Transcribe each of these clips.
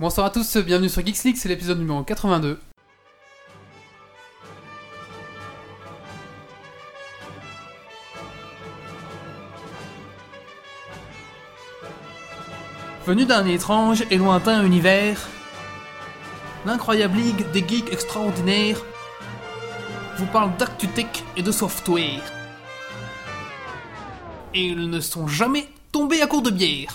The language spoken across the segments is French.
Bonsoir à tous, bienvenue sur Geeks League, c'est l'épisode numéro 82. Venu d'un étrange et lointain univers, l'incroyable ligue des geeks extraordinaires vous parle d'actu tech et de software. Et ils ne sont jamais tombés à court de bière.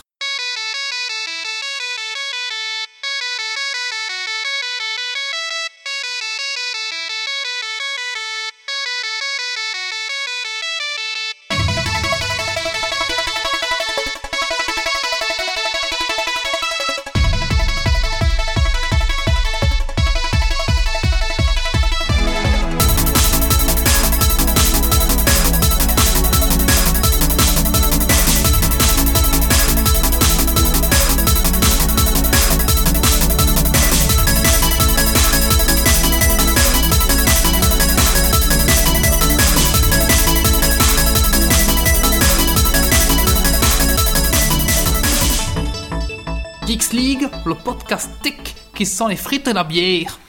Geeks League, le podcast tech qui sent les frites et la bière.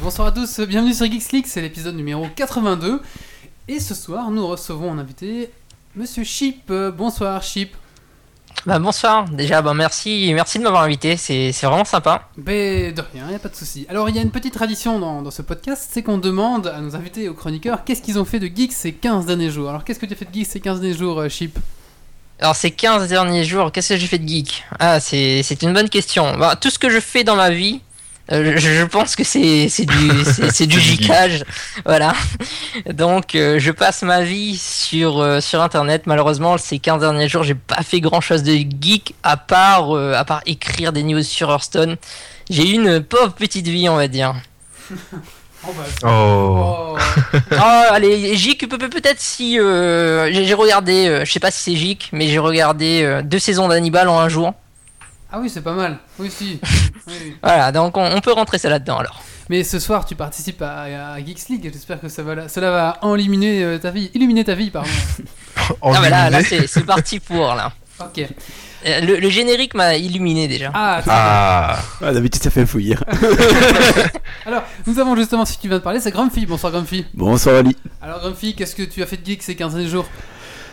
Bonsoir à tous, bienvenue sur Geeks League, c'est l'épisode numéro 82. Et ce soir, nous recevons en invité Monsieur Chip. Bonsoir Chip. Bonsoir, déjà merci de m'avoir invité, c'est vraiment sympa. De rien, y a pas de souci. Alors il y a une petite tradition dans ce podcast, c'est qu'on demande à nos invités et aux chroniqueurs qu'est-ce qu'ils ont fait de geek ces 15 derniers jours. Alors qu'est-ce que tu as fait de geek ces 15 derniers jours Chip ? Alors ces 15 derniers jours, qu'est-ce que j'ai fait de geek ? Ah, c'est une bonne question. Bah, tout ce que je fais dans ma vie, je pense que c'est du geekage, voilà. Donc je passe ma vie sur internet. Malheureusement, ces 15 derniers jours, j'ai pas fait grand-chose de geek à part écrire des news sur Hearthstone. J'ai eu une pauvre petite vie, on va dire. Allez, Geek, peut-être si... j'ai regardé, je sais pas si c'est Geek, mais j'ai regardé 2 saisons d'Hannibal en un jour. Ah oui, c'est pas mal. Oui, si. Oui. Voilà, donc on peut rentrer ça là-dedans alors. Mais ce soir, tu participes à Geeks League, j'espère que cela va illuminer ta vie, pardon. Ah bah là c'est parti pour, là. Ok. Le générique m'a illuminé déjà. Ah d'habitude ça fait fouillir. Alors nous avons justement ce qui vient de parler, c'est Grumphy. Bonsoir Grumphy. Bonsoir Ali. Alors Grumphy, qu'est-ce que tu as fait de geek ces 15 derniers jours?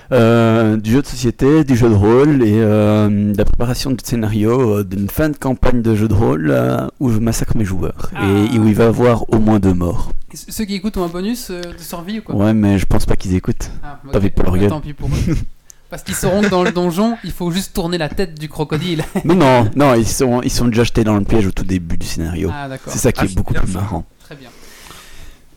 Du jeu de société, du jeu de rôle et de la préparation de scénario d'une fin de campagne de jeu de rôle où je massacre mes joueurs et où il va y avoir au moins 2 morts. Ceux qui écoutent ont un bonus de survie ou quoi? Ouais, mais je pense pas qu'ils écoutent. Tant pis pour leur gueule. Tant pis pour eux. Parce qu'ils sauront que dans le donjon, il faut juste tourner la tête du crocodile. Non, ils sont déjà jetés dans le piège au tout début du scénario. Ah, d'accord. C'est ça qui est beaucoup plus marrant. Très bien.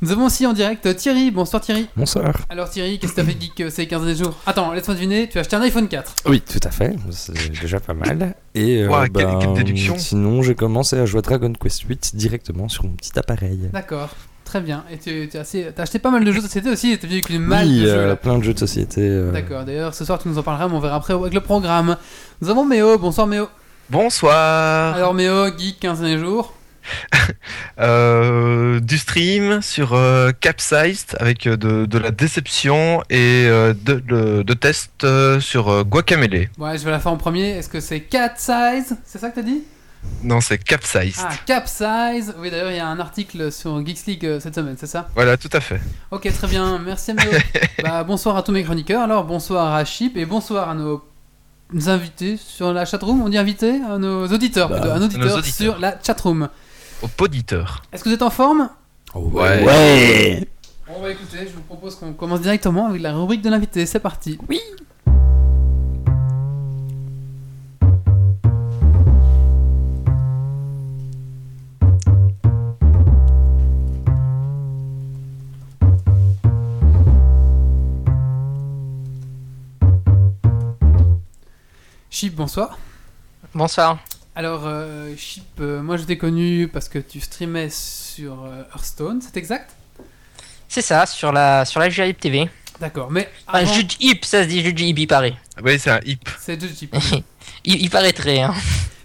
Nous avons aussi en direct Thierry. Bonsoir Thierry. Bonsoir. Alors Thierry, qu'est-ce que t'as fait geek ces 15 derniers jours ? Attends, laisse-moi deviner, tu as acheté un iPhone 4. Oui, tout à fait, c'est déjà pas mal. Et quelle déduction. Sinon, j'ai commencé à jouer à Dragon Quest VIII directement sur mon petit appareil. D'accord. Très bien, et t'as acheté pas mal de jeux de société aussi, t'as vu avec une malle de jeux. Oui, plein de jeux de société. D'accord, d'ailleurs ce soir tu nous en parleras, mais on verra après avec le programme. Nous avons Méo, bonsoir Méo. Bonsoir. Alors Méo, geek 15 derniers jours. Du stream sur Capsized avec de la déception et de tests sur Guacamole. Ouais, je vais la faire en premier, est-ce que c'est Capsized ? C'est ça que t'as dit ? Non, c'est Capsized. Ah, Capsized. Oui, d'ailleurs, il y a un article sur Geeks League cette semaine, c'est ça ? Voilà, tout à fait. Ok, très bien. Merci, Méo. Bonsoir à tous mes chroniqueurs. Alors, bonsoir à Chip et bonsoir à nos invités sur la chatroom. On dit invités à nos auditeurs, sur la chatroom. Aux poditeurs. Est-ce que vous êtes en forme ? Ouais. On va écouter. Je vous propose qu'on commence directement avec la rubrique de l'invité. C'est parti. Oui. Chip, bonsoir. Bonsoir. Alors, Chip, moi je t'ai connu parce que tu streamais sur Hearthstone, c'est exact ? C'est ça, sur la Jujip TV. D'accord, mais... Avant... Enfin, Jujip, ça se dit Jujip, il paraît. Ah oui, c'est un hip. C'est Jujip. il paraîtrait, hein.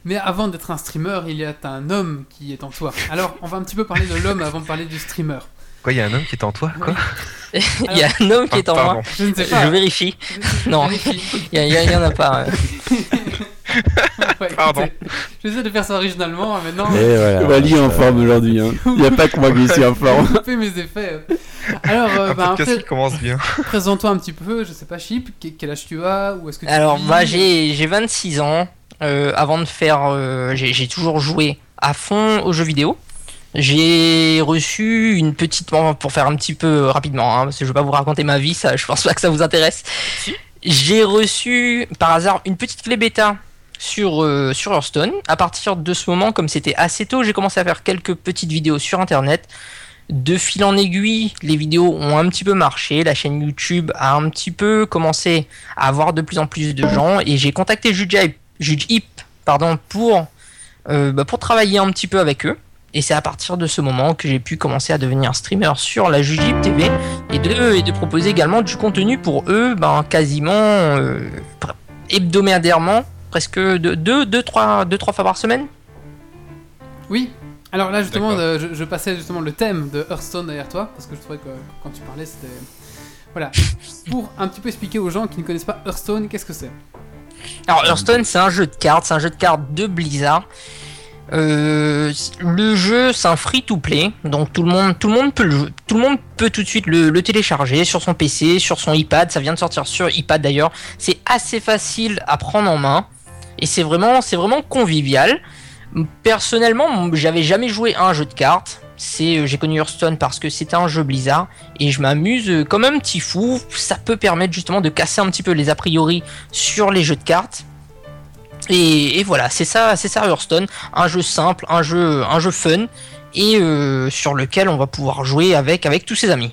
Mais avant d'être un streamer, il y a un homme qui est en toi. Alors, on va un petit peu parler de l'homme avant de parler du streamer. Quoi, il y a un homme qui est en toi, quoi ? Il y a un homme qui est en moi. Je ne sais pas. Je vérifie. Non, il n'y en a pas. Ouais, pardon. J'essaie de faire ça originalement, mais non. Wally est en forme aujourd'hui. Hein. Il n'y a pas que moi qui suis en forme. J'ai coupé mes effets. Alors, podcast qui commence bien. Présente-toi un petit peu, je sais pas, Chip, quel âge tu as ou est-ce que tu... Alors, moi, j'ai 26 ans. Avant de faire... j'ai toujours joué à fond aux jeux vidéo. J'ai reçu une petite... Pour faire un petit peu rapidement, hein, parce que je vais pas vous raconter ma vie, ça, je pense pas que ça vous intéresse. J'ai reçu, par hasard, une petite clé bêta sur Hearthstone. À partir de ce moment, comme c'était assez tôt, j'ai commencé à faire quelques petites vidéos sur internet. De fil en aiguille, les vidéos ont un petit peu marché, la chaîne YouTube a un petit peu commencé à avoir de plus en plus de gens, et j'ai contacté Jujip, pour travailler un petit peu avec eux. Et c'est à partir de ce moment que j'ai pu commencer à devenir streamer sur la Jujip TV et de proposer également du contenu pour eux, quasiment hebdomadairement, presque 2-3 fois par semaine. Oui. Alors là justement, je passais justement le thème de Hearthstone derrière toi, parce que je trouvais que quand tu parlais, c'était... Voilà. Pour un petit peu expliquer aux gens qui ne connaissent pas Hearthstone, qu'est-ce que c'est ? Alors Hearthstone, c'est un jeu de cartes de Blizzard. Le jeu, c'est un free-to-play, donc tout le monde peut tout de suite le télécharger sur son PC, sur son iPad. Ça vient de sortir sur iPad d'ailleurs. C'est assez facile à prendre en main et c'est vraiment convivial. Personnellement, j'avais jamais joué à un jeu de cartes. J'ai connu Hearthstone parce que c'était un jeu Blizzard et je m'amuse comme un petit fou. Ça peut permettre justement de casser un petit peu les a priori sur les jeux de cartes. Et voilà, c'est ça Hearthstone, un jeu simple, un jeu fun, et sur lequel on va pouvoir jouer avec tous ses amis.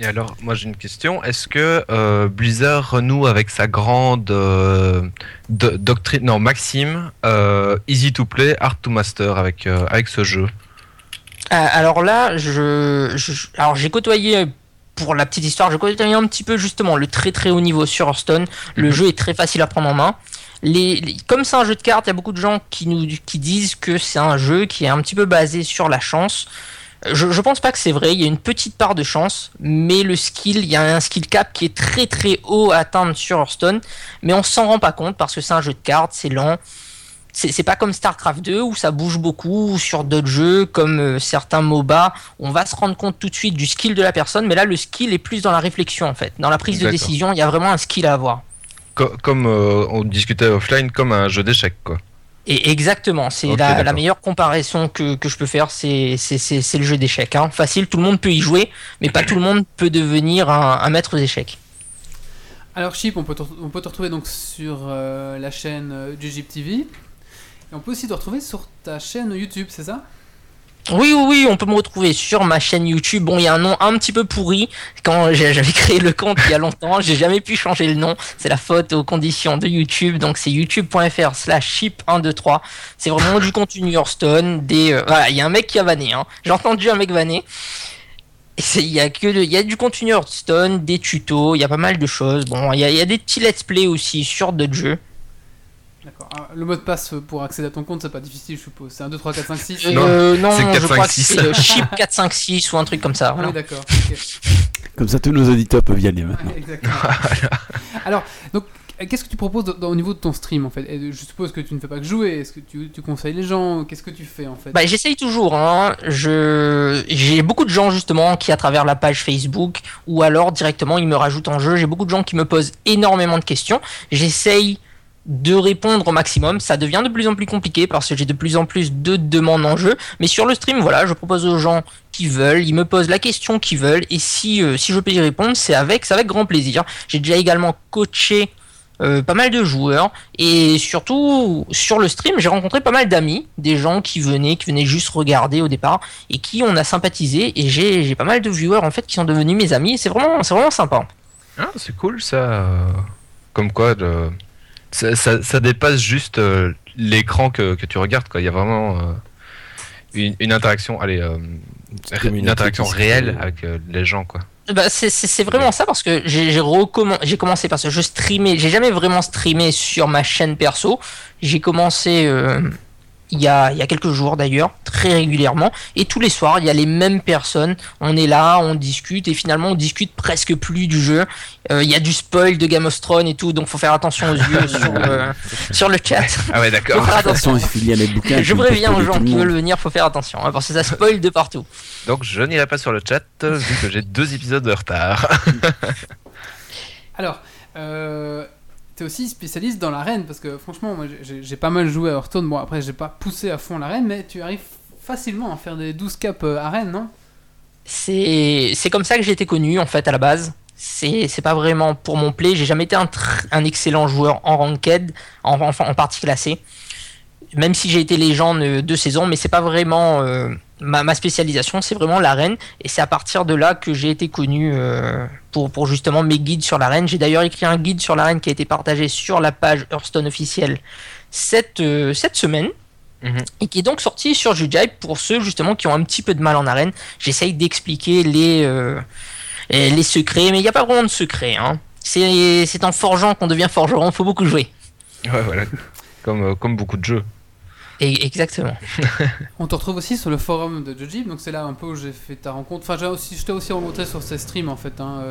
Et alors, moi j'ai une question, est-ce que Blizzard renoue avec sa grande maxime easy to play, hard to master avec ce jeu ? Alors là, j'ai côtoyé... Pour la petite histoire, je connais un petit peu justement le très très haut niveau sur Hearthstone. Le jeu est très facile à prendre en main. Comme c'est un jeu de cartes, il y a beaucoup de gens qui disent que c'est un jeu qui est un petit peu basé sur la chance. Je pense pas que c'est vrai, il y a une petite part de chance, mais le skill, il y a un skill cap qui est très très haut à atteindre sur Hearthstone, mais on s'en rend pas compte parce que c'est un jeu de cartes, c'est lent. C'est pas comme Starcraft 2 où ça bouge beaucoup, ou sur d'autres jeux comme certains MOBA, on va se rendre compte tout de suite du skill de la personne, mais là le skill est plus dans la réflexion en fait, dans la prise de décision, il y a vraiment un skill à avoir. Comme on discutait offline, comme un jeu d'échecs quoi. Et exactement, c'est la meilleure comparaison que je peux faire, c'est le jeu d'échecs. Hein. Facile, tout le monde peut y jouer, mais pas tout le monde peut devenir un maître d'échecs. Alors Chip, on peut te retrouver donc sur la chaîne Jujip TV. On peut aussi te retrouver sur ta chaîne YouTube, c'est ça ? Oui, on peut me retrouver sur ma chaîne YouTube. Bon, il y a un nom un petit peu pourri. Quand j'avais créé le compte il y a longtemps, j'ai jamais pu changer le nom. C'est la faute aux conditions de YouTube. Donc c'est youtube.fr/chip123. C'est vraiment du contenu Hearthstone. Voilà, il y a un mec qui a vanné. Hein. J'ai entendu un mec vanner. Il y a du contenu Hearthstone, des tutos, il y a pas mal de choses. Bon, il y a des petits let's play aussi sur d'autres jeux. D'accord. Alors, le mot de passe pour accéder à ton compte, c'est pas difficile, je suppose. C'est 1, 2, 3, 4, 5, 6. Non, c'est 4, je 5, crois 6. Que c'est chip 4, 5, 6 ou un truc comme ça. Ah, voilà. Oui, d'accord. Okay. Comme ça, tous nos auditeurs peuvent y aller maintenant. Ouais, exactement. Voilà. Alors, donc, qu'est-ce que tu proposes au niveau de ton stream en fait ? Et je suppose que tu ne fais pas que jouer. Est-ce que tu conseilles les gens ? Qu'est-ce que tu fais en fait ? J'essaye toujours. Hein. J'ai beaucoup de gens justement qui, à travers la page Facebook ou alors directement, ils me rajoutent en jeu. J'ai beaucoup de gens qui me posent énormément de questions. J'essaye de répondre au maximum, ça devient de plus en plus compliqué parce que j'ai de plus en plus de demandes en jeu, mais sur le stream, voilà, je propose aux gens qui veulent, ils me posent la question qu'ils veulent, et si je peux y répondre, c'est avec grand plaisir. J'ai déjà également coaché pas mal de joueurs, et surtout, sur le stream, j'ai rencontré pas mal d'amis, des gens qui venaient juste regarder au départ, et qui on a sympathisé, et j'ai pas mal de viewers en fait qui sont devenus mes amis, et c'est vraiment sympa. Ah, c'est cool ça, comme quoi... Ça dépasse juste l'écran que tu regardes, quoi. Il y a vraiment une interaction, une interaction réelle avec les gens, quoi. C'est vraiment ça, parce que j'ai commencé parce que je streamais, j'ai jamais vraiment streamé sur ma chaîne perso. J'ai commencé il y a quelques jours d'ailleurs, très régulièrement, et tous les soirs il y a les mêmes personnes, on est là, on discute, et finalement on discute presque plus du jeu. Il y a du spoil de Game of Thrones et tout, donc faut faire attention aux yeux sur le chat. Ah ouais, d'accord. Faut faire attention. Je préviens aux gens qui veulent venir, faut faire attention, hein, parce que ça spoil de partout. Donc je n'irai pas sur le chat vu que j'ai 2 épisodes de retard. Alors, t'es aussi spécialiste dans l'arène, parce que franchement, moi j'ai pas mal joué à Hearthstone. Bon, après j'ai pas poussé à fond l'arène, mais tu arrives facilement à faire des 12 caps arène, non ? C'est comme ça que j'ai été connu en fait à la base. C'est pas vraiment pour mon play, j'ai jamais été un excellent joueur en ranked, en partie classée. Même si j'ai été légende 2 saisons, mais c'est pas vraiment ma spécialisation, c'est vraiment l'arène, et c'est à partir de là que j'ai été connu pour justement mes guides sur l'arène. J'ai d'ailleurs écrit un guide sur l'arène qui a été partagé sur la page Hearthstone officielle cette semaine, et qui est donc sorti sur Jujip pour ceux justement qui ont un petit peu de mal en arène. J'essaye d'expliquer les secrets, mais il n'y a pas vraiment de secret, hein. C'est en forgeant qu'on devient forgeron, faut beaucoup jouer. Ouais, voilà. Comme beaucoup de jeux. Exactement. On te retrouve aussi sur le forum de Jujip, donc c'est là un peu où j'ai fait ta rencontre. Enfin, je t'ai aussi rencontré sur ces streams en fait, hein.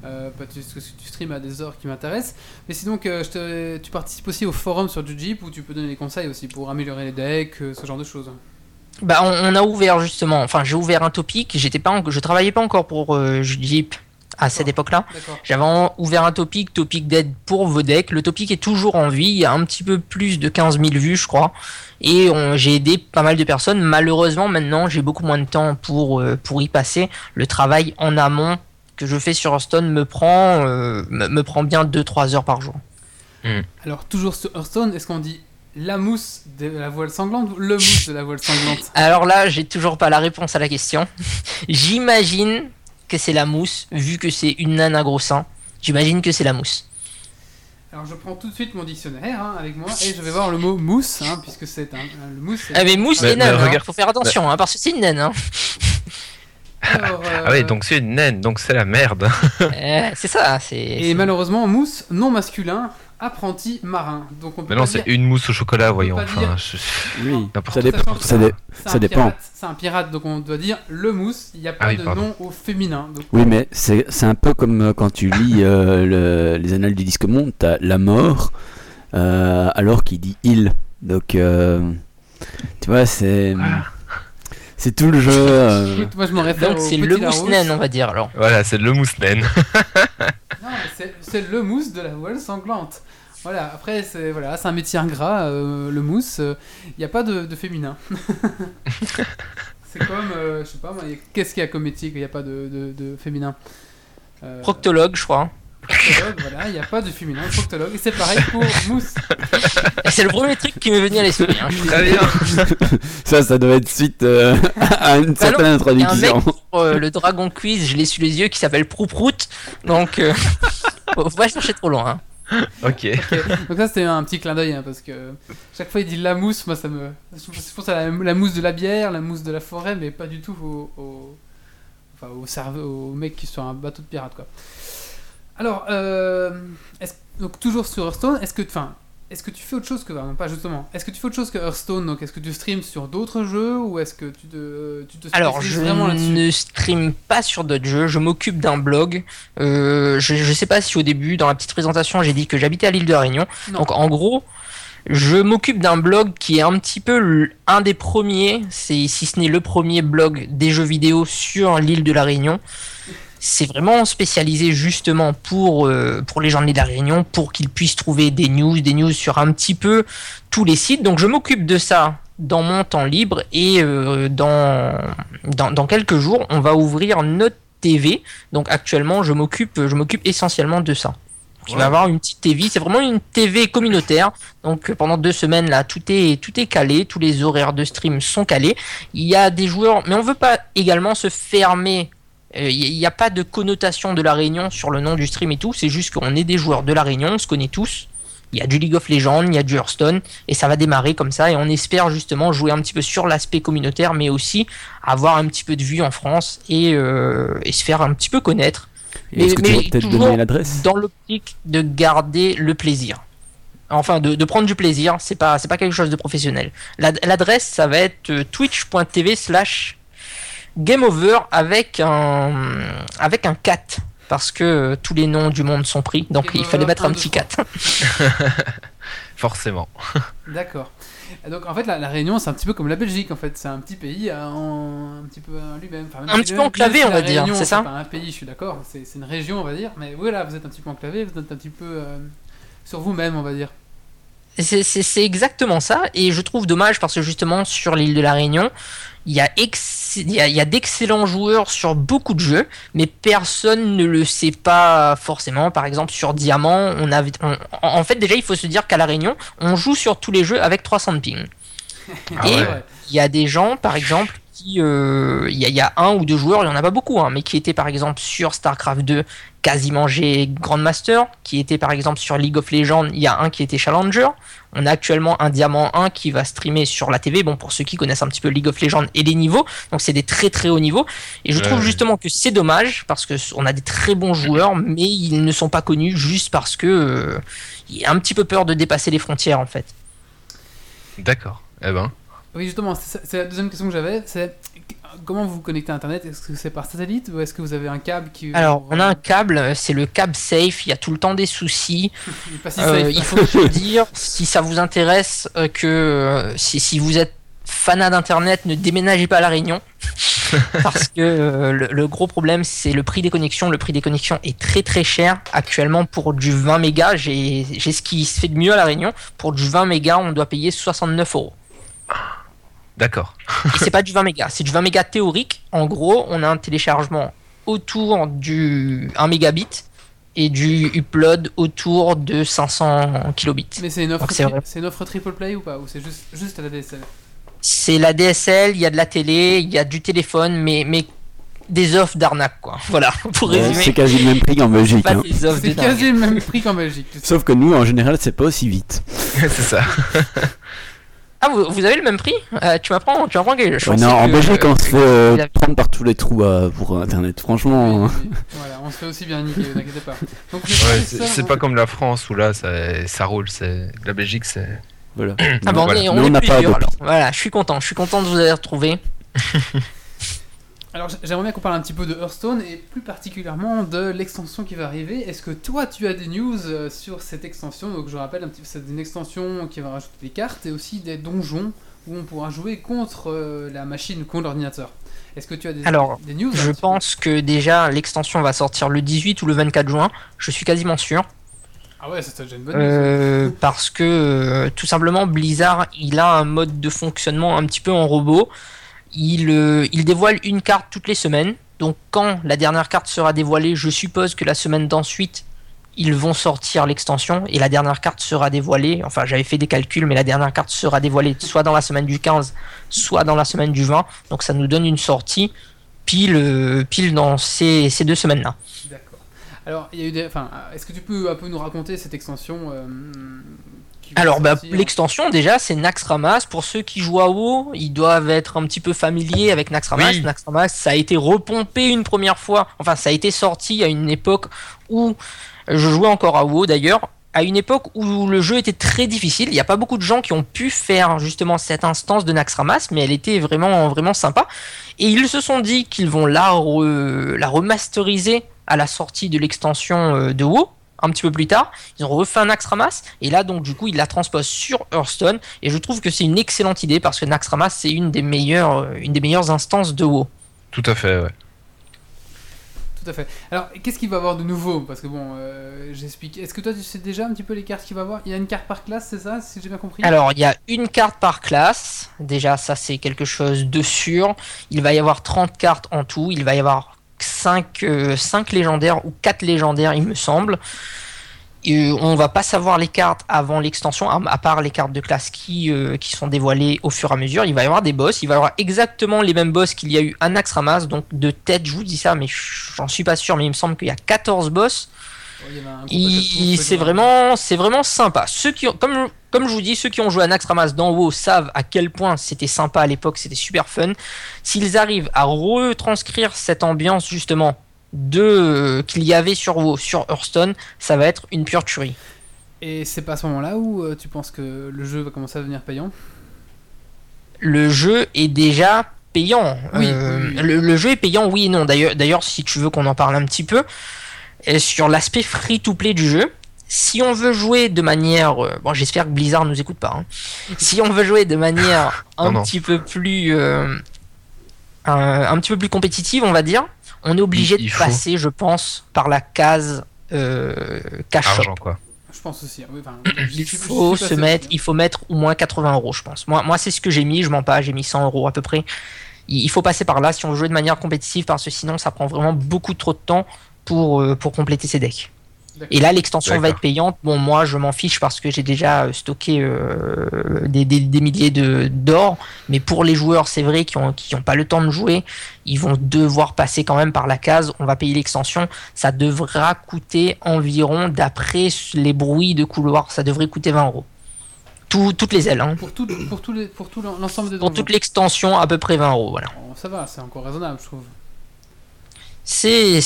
Parce que tu streams à des heures qui m'intéressent. Mais sinon, tu participes aussi au forum sur Jujip où tu peux donner des conseils aussi pour améliorer les decks, ce genre de choses. Bah, on a ouvert justement. Enfin, j'ai ouvert un topic. Je travaillais pas encore pour Jujip. À cette époque-là, d'accord. J'avais ouvert un topic d'aide pour vos decks. Le topic est toujours en vie, il y a un petit peu plus de 15 000 vues, je crois. Et j'ai aidé pas mal de personnes. Malheureusement, maintenant, j'ai beaucoup moins de temps pour y passer. Le travail en amont que je fais sur Hearthstone me prend bien 2-3 heures par jour. Mmh. Alors, toujours sur Hearthstone, est-ce qu'on dit la mousse de la voile sanglante ou le mousse de la voile sanglante ? Alors là, j'ai toujours pas la réponse à la question. J'imagine que c'est la mousse, vu que c'est une nana gros sein. J'imagine que c'est la mousse. Alors je prends tout de suite mon dictionnaire, hein, avec moi, et je vais voir le mot mousse, hein, puisque c'est le mousse. Ah mais mousse et naine, regarde, faut faire attention, bah, hein, parce que c'est une naine. Hein. Alors, ah oui, donc c'est une naine, donc c'est la merde. C'est ça. Et malheureusement mousse non masculin. Apprenti marin. Donc on peut. Mais non, c'est une mousse au chocolat, voyons. Enfin, oui, n'importe quoi. Ça dépend. C'est un pirate, donc on doit dire le mousse. Il n'y a pas de nom au féminin. Donc... Oui, mais c'est un peu comme quand tu lis les annales du disque monde, t'as la mort, alors qu'il dit il. Donc, tu vois, c'est. Voilà. C'est tout le jeu. Moi, je m'en réfère. Donc, c'est le mousse-naine, on va dire alors. Voilà, c'est le mousse-naine. Non, c'est le mousse de la voile sanglante. Voilà, après, c'est un métier ingrat, le mousse. Il n'y a pas de féminin. C'est comme, je sais pas, moi, qu'est-ce qu'il y a comme métier qu'il n'y a pas de féminin ? Proctologue, je crois. Voilà, il n'y a pas de féminin, proctologue, et c'est pareil pour mousse. Et c'est le premier truc qui m'est venu à l'esprit. Hein. Très bien. Ça doit être suite à une certaine introduction. Il y a un mec pour le Dragon Quiz, je l'ai sous les yeux, qui s'appelle Prouprout, donc faut pas chercher trop loin. Hein. Okay. Ok. Donc ça c'était un petit clin d'œil, hein, parce que chaque fois il dit la mousse, moi ça me. Je pense à la mousse de la bière, la mousse de la forêt, mais pas du tout au mec qui est sur un bateau de pirate quoi. Alors, donc toujours sur Hearthstone, est-ce que tu fais autre chose que non, pas justement. Est-ce que tu fais autre chose que Hearthstone ? Donc, est-ce que tu streams sur d'autres jeux ou est-ce que tu te spécialises vraiment là-dessus ? Alors, je ne stream pas sur d'autres jeux. Je m'occupe d'un blog. Je sais pas si au début, dans la petite présentation, j'ai dit que j'habitais à l'île de la Réunion. Non. Donc, en gros, je m'occupe d'un blog qui est un petit peu un des premiers, si ce n'est le premier blog des jeux vidéo sur l'île de la Réunion. C'est vraiment spécialisé justement pour les gens de la Réunion, pour qu'ils puissent trouver des news sur un petit peu tous les sites. Donc je m'occupe de ça dans mon temps libre et dans quelques jours, on va ouvrir notre TV. Donc actuellement, je m'occupe essentiellement de ça. Donc, il va y avoir une petite TV, c'est vraiment une TV communautaire. Donc pendant 2 semaines là, tout est calé, tous les horaires de stream sont calés. Il y a des joueurs, mais on veut pas également se fermer. Il n'y a pas de connotation de la Réunion sur le nom du stream et tout, c'est juste qu'on est des joueurs de la Réunion, on se connaît tous. Il y a du League of Legends, il y a du Hearthstone, et ça va démarrer comme ça, et on espère justement jouer un petit peu sur l'aspect communautaire, mais aussi avoir un petit peu de vue en France et se faire un petit peu connaître. Mais toujours dans l'optique de garder le plaisir. enfin de prendre du plaisir, c'est pas quelque chose de professionnel. L'adresse, ça va être twitch.tv/gameover avec un 4, parce que tous les noms du monde sont pris, donc il fallait mettre un petit 4. Forcément. D'accord. Donc en fait la Réunion, c'est un petit peu comme la Belgique en fait, c'est un petit pays un petit peu lui-même, enfin, un petit peu enclavé on va dire, Réunion, c'est ça. Pas un pays, je suis d'accord, c'est une région on va dire, mais voilà, vous êtes un petit peu enclavé, vous êtes un petit peu sur vous-même on va dire. C'est exactement ça, et je trouve dommage parce que justement sur l'île de la Réunion, il y a d'excellents joueurs sur beaucoup de jeux, mais personne ne le sait pas forcément. Par exemple sur Diamant, en fait déjà il faut se dire qu'à la Réunion, on joue sur tous les jeux avec 300 de ping. Ah, et il y a des gens par exemple qui, il y a un ou deux joueurs, il n'y en a pas beaucoup, hein, mais qui étaient par exemple sur Starcraft 2, quasiment j'ai Grand Master, qui était par exemple sur League of Legends, il y a un qui était Challenger. On a actuellement un Diamant 1 qui va streamer sur la TV, bon pour ceux qui connaissent un petit peu League of Legends et les niveaux, donc c'est des très très hauts niveaux, et je trouve justement que c'est dommage parce qu'on a des très bons joueurs, mais ils ne sont pas connus juste parce que il y a un petit peu peur de dépasser les frontières en fait. D'accord, eh ben... Oui, justement, c'est la deuxième question que j'avais, c'est comment vous vous connectez à Internet ? Est-ce que c'est par satellite ou est-ce que vous avez un câble qui... Alors, on a un câble, c'est le câble safe, il y a tout le temps des soucis. Il faut se dire, si ça vous intéresse, que si vous êtes fanat d'Internet, ne déménagez pas à La Réunion. Parce que le gros problème, c'est le prix des connexions. Le prix des connexions est très très cher. Actuellement, pour du 20 mégas, j'ai ce qui se fait de mieux à La Réunion. Pour du 20 mégas, on doit payer 69 €. D'accord. Et c'est pas du 20 mégas, c'est du 20 mégas théorique. En gros, on a un téléchargement autour du 1 mégabit et du upload autour de 500 kilobits. Mais c'est une offre, c'est une offre triple play ou pas ? Ou c'est juste à la DSL ? C'est la DSL, il y a de la télé, il y a du téléphone, mais des offres d'arnaque quoi. Voilà, pour résumer. C'est quasi le même prix qu'en Belgique. Hein. C'est quasi le même prix qu'en Belgique. Sauf que nous, en général, c'est pas aussi vite. C'est ça. Ah, vous avez le même prix ? Tu m'apprends quelque chose. Non, en Belgique, on se fait prendre par tous les trous pour Internet, franchement. Oui. Voilà, on se fait aussi bien niquer, vous inquiétez pas. Donc, c'est pas comme la France où là, ça roule. La Belgique, c'est... Voilà. Ah bon, voilà. On n'a pas de... alors. Voilà, je suis content de vous avoir retrouvé. Alors, j'aimerais bien qu'on parle un petit peu de Hearthstone et plus particulièrement de l'extension qui va arriver. Est-ce que toi, tu as des news sur cette extension ? Donc, je rappelle, c'est une extension qui va rajouter des cartes et aussi des donjons où on pourra jouer contre la machine, contre l'ordinateur. Est-ce que tu as des news ? Je pense que déjà, l'extension va sortir le 18 ou le 24 juin. Je suis quasiment sûr. Ah ouais, c'est déjà une bonne news. Parce que, tout simplement, Blizzard, il a un mode de fonctionnement un petit peu en robot. Il dévoile une carte toutes les semaines. Donc quand la dernière carte sera dévoilée, je suppose que la semaine d'ensuite, ils vont sortir l'extension et la dernière carte sera dévoilée. Enfin, j'avais fait des calculs, mais la dernière carte sera dévoilée soit dans la semaine du 15, soit dans la semaine du 20. Donc ça nous donne une sortie pile dans ces deux semaines-là. D'accord. Alors, est-ce que tu peux un peu nous raconter cette extension Alors, l'extension, déjà, c'est Naxxramas. Pour ceux qui jouent à WoW, ils doivent être un petit peu familiers avec Naxxramas. Oui. Naxxramas, ça a été repompé une première fois. Enfin, ça a été sorti à une époque où je jouais encore à WoW, d'ailleurs. À une époque où le jeu était très difficile. Il n'y a pas beaucoup de gens qui ont pu faire, justement, cette instance de Naxxramas, mais elle était vraiment, vraiment sympa. Et ils se sont dit qu'ils vont la remasteriser à la sortie de l'extension de WoW. Un petit peu plus tard, ils ont refait un Naxxramas et là donc du coup ils la transposent sur Hearthstone et je trouve que c'est une excellente idée parce que Naxxramas c'est une des meilleures instances de WoW. Tout à fait, ouais. Tout à fait. Alors qu'est-ce qu'il va y avoir de nouveau ? Parce que bon, j'explique. Est-ce que toi tu sais déjà un petit peu les cartes qu'il va y avoir ? Il y a une carte par classe, c'est ça ? Si j'ai bien compris ? Alors il y a une carte par classe. Déjà ça c'est quelque chose de sûr. Il va y avoir 30 cartes en tout. Il va y avoir 5 légendaires ou 4 légendaires il me semble. Et on va pas savoir les cartes avant l'extension, à part les cartes de classe qui sont dévoilées au fur et à mesure. Il va y avoir des boss, il va y avoir exactement les mêmes boss qu'il y a eu à Naxxramas. Donc de tête je vous dis ça mais j'en suis pas sûr, mais il me semble qu'il y a 14 boss. C'est vraiment sympa. Ceux qui ont, comme je vous dis, ceux qui ont joué à Naxxramas dans WoW savent à quel point c'était sympa à l'époque, c'était super fun. S'ils arrivent à retranscrire cette ambiance justement qu'il y avait sur WoW, sur Hearthstone, ça va être une pure tuerie. Et c'est pas à ce moment-là où tu penses que le jeu va commencer à devenir payant ? Le jeu est déjà payant. Oui. Le jeu est payant, oui et non. D'ailleurs, si tu veux qu'on en parle un petit peu, sur l'aspect free-to-play du jeu, si on veut jouer de manière... bon, j'espère que Blizzard ne nous écoute pas. Si on veut jouer de manière un petit peu plus compétitive, on va dire, on est obligé de passer, je pense, par la case cash shop. Quoi. Je pense aussi. Oui, ben, il faut mettre au moins 80€, je pense. Moi, c'est ce que j'ai mis. Je mens pas. J'ai mis 100€ à peu près. Il faut passer par là si on veut jouer de manière compétitive, parce que sinon, ça prend vraiment beaucoup trop de temps pour compléter ses decks. D'accord. Et là, l'extension va être payante. Bon, moi, je m'en fiche parce que j'ai déjà stocké des milliers d'or. Mais pour les joueurs, c'est vrai, qui ont pas le temps de jouer, ils vont devoir passer quand même par la case. On va payer l'extension. Ça devra coûter environ, d'après les bruits de couloir, ça devrait coûter 20€. Toutes les ailes. Hein. Pour tout l'ensemble des donjons. Pour toute l'extension, à peu près 20€. Voilà. Oh, ça va, c'est encore raisonnable, je trouve. C'est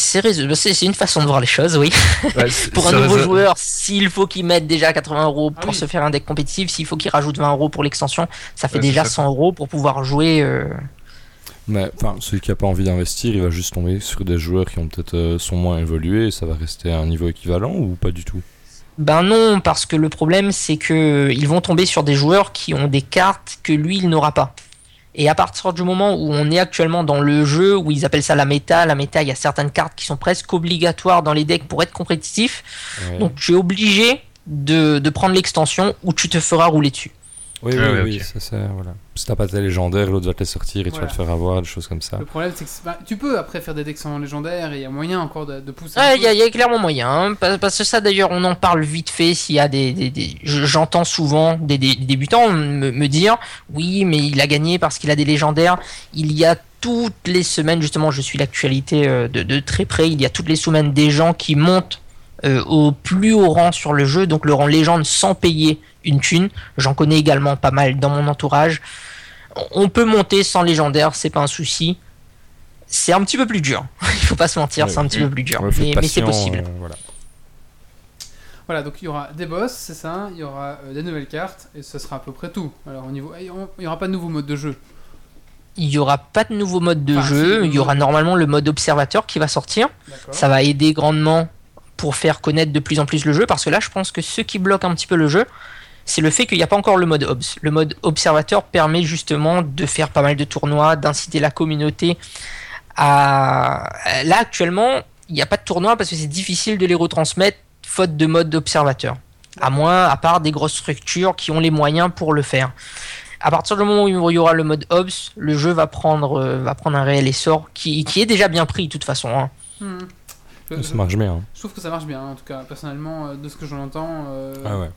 une façon de voir les choses, oui. Ouais, pour un nouveau joueur, s'il faut qu'il mette déjà 80€ pour se faire un deck compétitif, s'il faut qu'il rajoute 20€ pour l'extension, ça fait déjà 100€ pour pouvoir jouer. Mais celui qui n'a pas envie d'investir, il va juste tomber sur des joueurs qui ont peut-être sont moins évolués, et ça va rester à un niveau équivalent ou pas du tout ? Ben non, parce que le problème, c'est que ils vont tomber sur des joueurs qui ont des cartes que lui, il n'aura pas. Et à partir du moment où on est actuellement dans le jeu, où ils appellent ça la méta, il y a certaines cartes qui sont presque obligatoires dans les decks pour être compétitif. Ouais. Donc tu es obligé de prendre l'extension où tu te feras rouler dessus. Oui, c'est ça. Voilà. Si t'as pas tes légendaires, l'autre va te les sortir et tu vas te faire avoir, des choses comme ça. Le problème, c'est que tu peux après faire des decks sans légendaires, et il y a moyen encore de pousser. Il y a clairement moyen. Hein, parce que ça, d'ailleurs, on en parle vite fait. S'il y a j'entends souvent des débutants me dire oui, mais il a gagné parce qu'il a des légendaires. Il y a toutes les semaines, justement, je suis l'actualité de très près. Il y a toutes les semaines des gens qui montent au plus haut rang sur le jeu, donc le rang légende sans payer une thune. J'en connais également pas mal dans mon entourage. On peut monter sans légendaire, c'est pas un souci. C'est un petit peu plus dur, il faut pas se mentir, c'est un petit peu plus dur, mais c'est possible. Voilà, donc il y aura des boss, c'est ça, il y aura des nouvelles cartes, et ce sera à peu près tout. Alors au niveau, il y aura pas de nouveau mode de jeu. Il n'y aura pas de nouveau mode de jeu, il y aura normalement le mode observateur qui va sortir. D'accord. Ça va aider grandement pour faire connaître de plus en plus le jeu, parce que là je pense que ce qui bloque un petit peu le jeu, c'est le fait qu'il n'y a pas encore le mode obs. Le mode observateur permet justement de faire pas mal de tournois, d'inciter la communauté à... Là actuellement, il n'y a pas de tournois parce que c'est difficile de les retransmettre faute de mode observateur, à part des grosses structures qui ont les moyens pour le faire. À partir du moment où il y aura le mode obs, le jeu va prendre un réel essor qui est déjà bien pris de toute façon. Hein. Ça marche bien. Je trouve que ça marche bien, en tout cas, personnellement, de ce que j'en entends.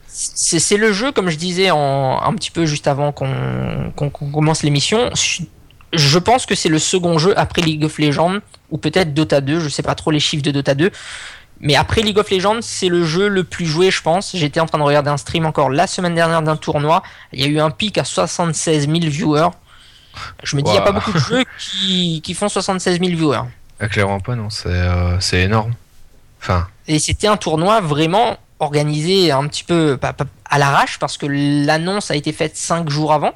C'est le jeu, comme je disais un petit peu juste avant qu'on commence l'émission. Je pense que c'est le second jeu après League of Legends, ou peut-être Dota 2, je sais pas trop les chiffres de Dota 2. Mais après League of Legends, c'est le jeu le plus joué, je pense. J'étais en train de regarder un stream encore la semaine dernière d'un tournoi. Il y a eu un pic à 76 000 viewers. Je me dis, il n'y a pas beaucoup de jeux qui font 76 000 viewers. Clairement pas, non, c'est énorme. Enfin... Et c'était un tournoi vraiment organisé un petit peu à l'arrache, parce que l'annonce a été faite 5 jours avant.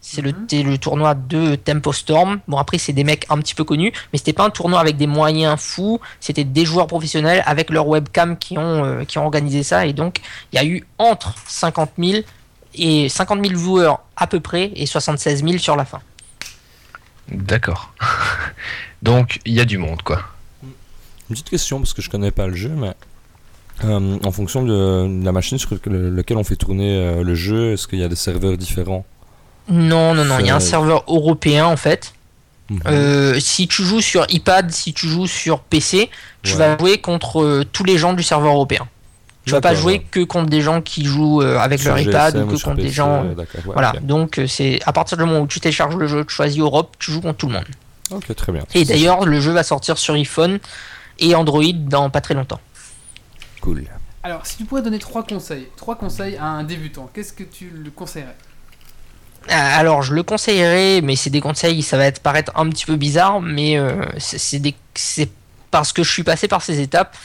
C'est le tournoi de Tempo Storm. Bon, après, c'est des mecs un petit peu connus, mais c'était pas un tournoi avec des moyens fous. C'était des joueurs professionnels avec leur webcam qui ont organisé ça. Et donc, il y a eu entre 50 000 viewers à peu près et 76 000 sur la fin. D'accord. Donc, il y a du monde, quoi. Une petite question, parce que je connais pas le jeu, mais en fonction de la machine sur laquelle on fait tourner le jeu, est-ce qu'il y a des serveurs différents ? Non, il y a un serveur européen, en fait. Si tu joues sur iPad, si tu joues sur PC, tu vas jouer contre tous les gens du serveur européen. Tu vas pas jouer que contre des gens qui jouent avec sur leur iPad ou que contre PC, des gens... Donc c'est à partir du moment où tu télécharges le jeu, tu choisis Europe, tu joues contre tout le monde. Ok, très bien. Et d'ailleurs, le jeu va sortir sur iPhone et Android dans pas très longtemps. Cool. Alors, si tu pourrais donner trois conseils à un débutant, qu'est-ce que tu le conseillerais ? Alors, je le conseillerais, mais c'est des conseils, ça va paraître un petit peu bizarre, mais c'est parce que je suis passé par ces étapes,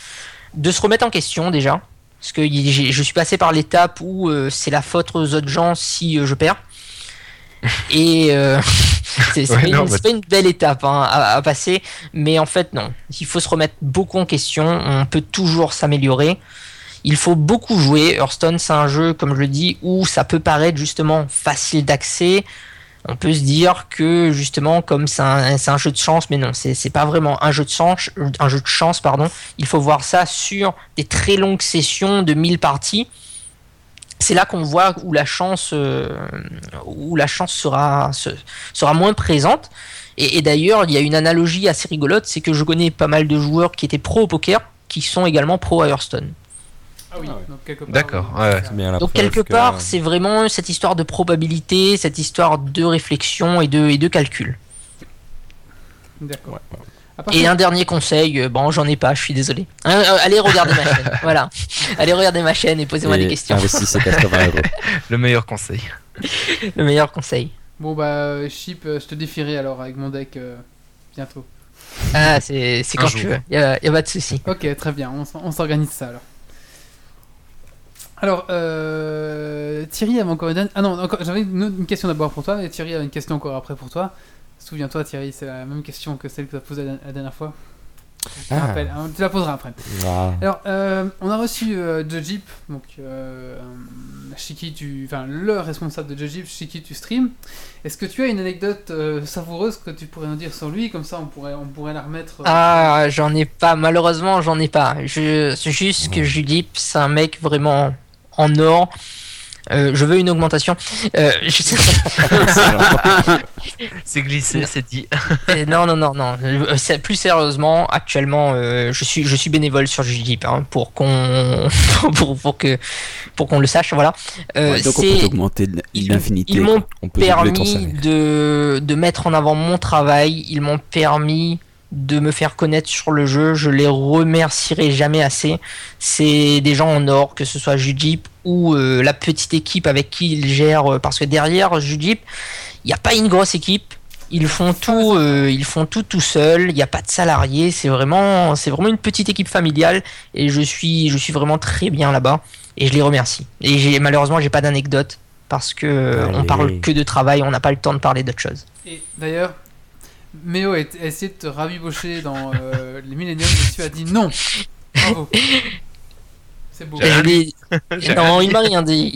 de se remettre en question déjà. Parce que je suis passé par l'étape où c'est la faute aux autres gens si je perds. Et c'est pas une belle étape à passer, mais en fait non, il faut se remettre beaucoup en question, on peut toujours s'améliorer, il faut beaucoup jouer. Hearthstone, c'est un jeu, comme je le dis, où ça peut paraître justement facile d'accès, on peut se dire que justement comme c'est un jeu de chance, mais non, c'est pas vraiment un jeu de chance, il faut voir ça sur des très longues sessions de 1000 parties. C'est là qu'on voit où la chance sera moins présente. Et d'ailleurs, il y a une analogie assez rigolote, c'est que je connais pas mal de joueurs qui étaient pro au poker, qui sont également pro à Hearthstone. Ah oui, donc quelque part. D'accord. Ouais, c'est bien. Donc quelque part, c'est vraiment cette histoire de probabilité, cette histoire de réflexion et de calcul. D'accord. Ouais. Et un dernier conseil, bon, j'en ai pas, je suis désolé. Allez regarder ma chaîne, voilà. Allez regarder ma chaîne et posez-moi des questions. Investissez 80 €. Le meilleur conseil. Le meilleur conseil. Bon bah, Chip, je te défierai alors avec mon deck bientôt. Ah, c'est quand tu veux, y a pas de souci. Ok, très bien, on s'organise ça alors. Alors, Thierry avait encore une dernière... Ah non, j'avais une question d'abord pour toi, et Thierry avait une question encore après pour toi. Souviens-toi Thierry, c'est la même question que celle que tu as posée la dernière fois. Je te rappelle, hein, tu la poseras après. Wow. Alors, on a reçu Jujip, donc Shiki, le responsable de Jujip, Shiki, tu stream. Est-ce que tu as une anecdote savoureuse que tu pourrais nous dire sur lui, comme ça on pourrait la remettre Ah, j'en ai pas, malheureusement j'en ai pas. C'est juste que Jujip, c'est un mec vraiment en or. Je veux une augmentation. C'est glissé, c'est dit. Non. Plus sérieusement, actuellement, je suis bénévole sur Jujip, hein, pour qu'on le sache, voilà. Donc on peut augmenter à l'infinité. Ils m'ont permis de mettre en avant mon travail. Ils m'ont permis de me faire connaître sur le jeu, je les remercierai jamais assez. C'est des gens en or, que ce soit Jujip ou la petite équipe avec qui ils gèrent, parce que derrière Jujip, il n'y a pas une grosse équipe, ils font tout seuls, il n'y a pas de salariés, c'est vraiment une petite équipe familiale et je suis vraiment très bien là-bas et je les remercie. Et malheureusement, j'ai pas d'anecdote parce que on parle que de travail, on n'a pas le temps de parler d'autres choses. Et d'ailleurs, Méo a essayé de te rabibocher dans les Millenniums et tu as dit non. Bravo. C'est beau. Non, il m'a rien dit.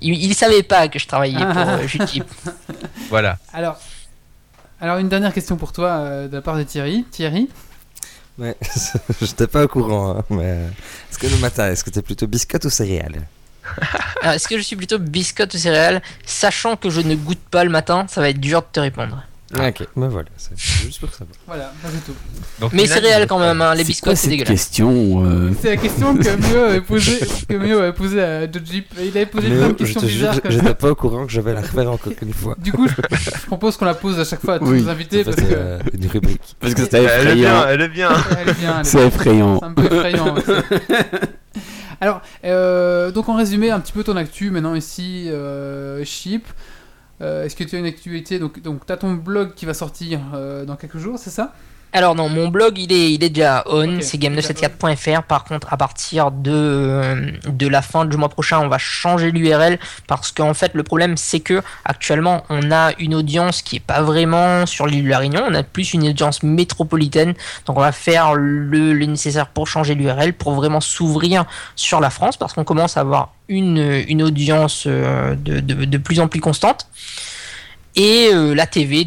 Il savait pas que je travaillais pour Jujip. Voilà. Alors une dernière question pour toi de la part de Thierry. Thierry. Ouais, j'étais pas au courant. Hein, mais est-ce que le matin, est-ce que t'es plutôt biscotte ou céréales? Alors, est-ce que je suis plutôt biscotte ou céréales, sachant que je ne goûte pas le matin, ça va être dur de te répondre. Ah, ok, ben voilà, c'est juste pour ça. Voilà, pas du tout. Donc, mais c'est réel quand même, hein, les biscottes, c'est dégueulasse. C'est la question que Méo avait posée à Jujip. Il avait posé plein de questions bizarres. Je n'étais pas au courant que je vais la refaire encore une fois. Du coup, je propose qu'on la pose à chaque fois à tous les invités. Parce que... une rubrique. Parce que c'était effrayant. Elle est bien. C'est effrayant. C'est un peu effrayant aussi. Alors, donc en résumé, un petit peu ton actu maintenant ici, Chip. Est-ce que tu as une actualité, donc tu as ton blog qui va sortir dans quelques jours, c'est ça? Alors non, mon blog il est déjà on, okay, c'est game274.fr. Par contre, à partir de la fin du mois prochain, on va changer l'URL parce qu'en fait le problème c'est que actuellement on a une audience qui est pas vraiment sur l'île de la Réunion, on a plus une audience métropolitaine, donc on va faire le nécessaire pour changer l'URL pour vraiment s'ouvrir sur la France parce qu'on commence à avoir une audience de plus en plus constante. Et la TV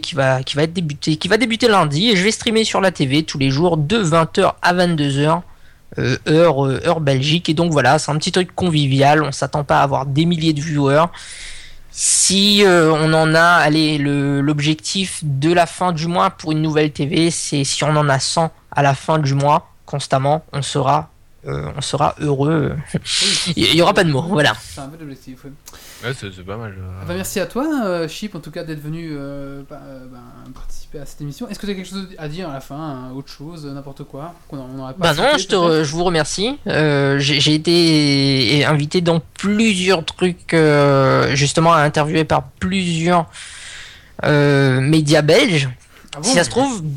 qui va débuter lundi, et je vais streamer sur la TV tous les jours de 20h à 22h heure Belgique. Et donc voilà, c'est un petit truc convivial, on s'attend pas à avoir des milliers de viewers. Si on en a, allez, l'objectif de la fin du mois pour une nouvelle TV, c'est si on en a 100 à la fin du mois constamment, on sera heureux. Il y aura pas de mots, voilà. C'est un bel objectif, oui. Ouais, c'est pas mal. Bah, merci à toi, Chip, en tout cas, d'être venu participer à cette émission. Est-ce que tu as quelque chose à dire à la fin, hein, autre chose, n'importe quoi qu'on aurait pas? Bah non, je vous remercie. J'ai été invité dans plusieurs trucs, justement, à interviewer par plusieurs médias belges. Ah bon,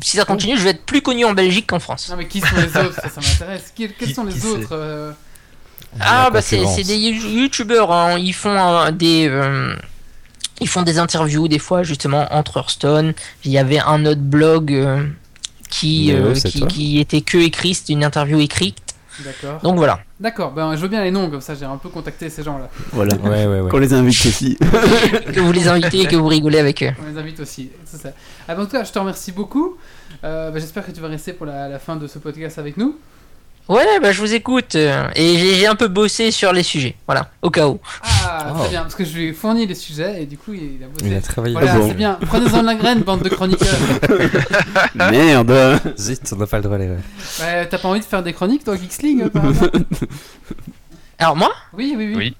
si ça continue, je vais être plus connu en Belgique qu'en France. Non, mais qui sont les autres? Ça m'intéresse. Quels sont les autres Ah bah c'est des youtubeurs, hein. Ils font ils font des interviews des fois justement entre Hearthstone. Il y avait un autre blog qui était que écrit, c'était une interview écrite. D'accord. Donc voilà. D'accord, ben, je veux bien les noms, comme ça j'ai un peu contacté ces gens-là. Voilà, ouais. Qu'on les invite aussi. Que vous les invitez et que vous rigolez avec eux. On les invite aussi, c'est ça. Ah, ben, en tout cas, je te remercie beaucoup. J'espère que tu vas rester pour la fin de ce podcast avec nous. Ouais, bah je vous écoute et j'ai un peu bossé sur les sujets, voilà, au cas où. Ah, très bien, parce que je lui ai fourni les sujets et du coup il a bossé. Il a travaillé. Voilà, c'est bien, prenez-en de la graine, bande de chroniqueurs. Merde, zut, on n'a pas le droit à l'erreur. Ouais, t'as pas envie de faire des chroniques toi, Geeks League par exemple ? Alors moi ? Oui.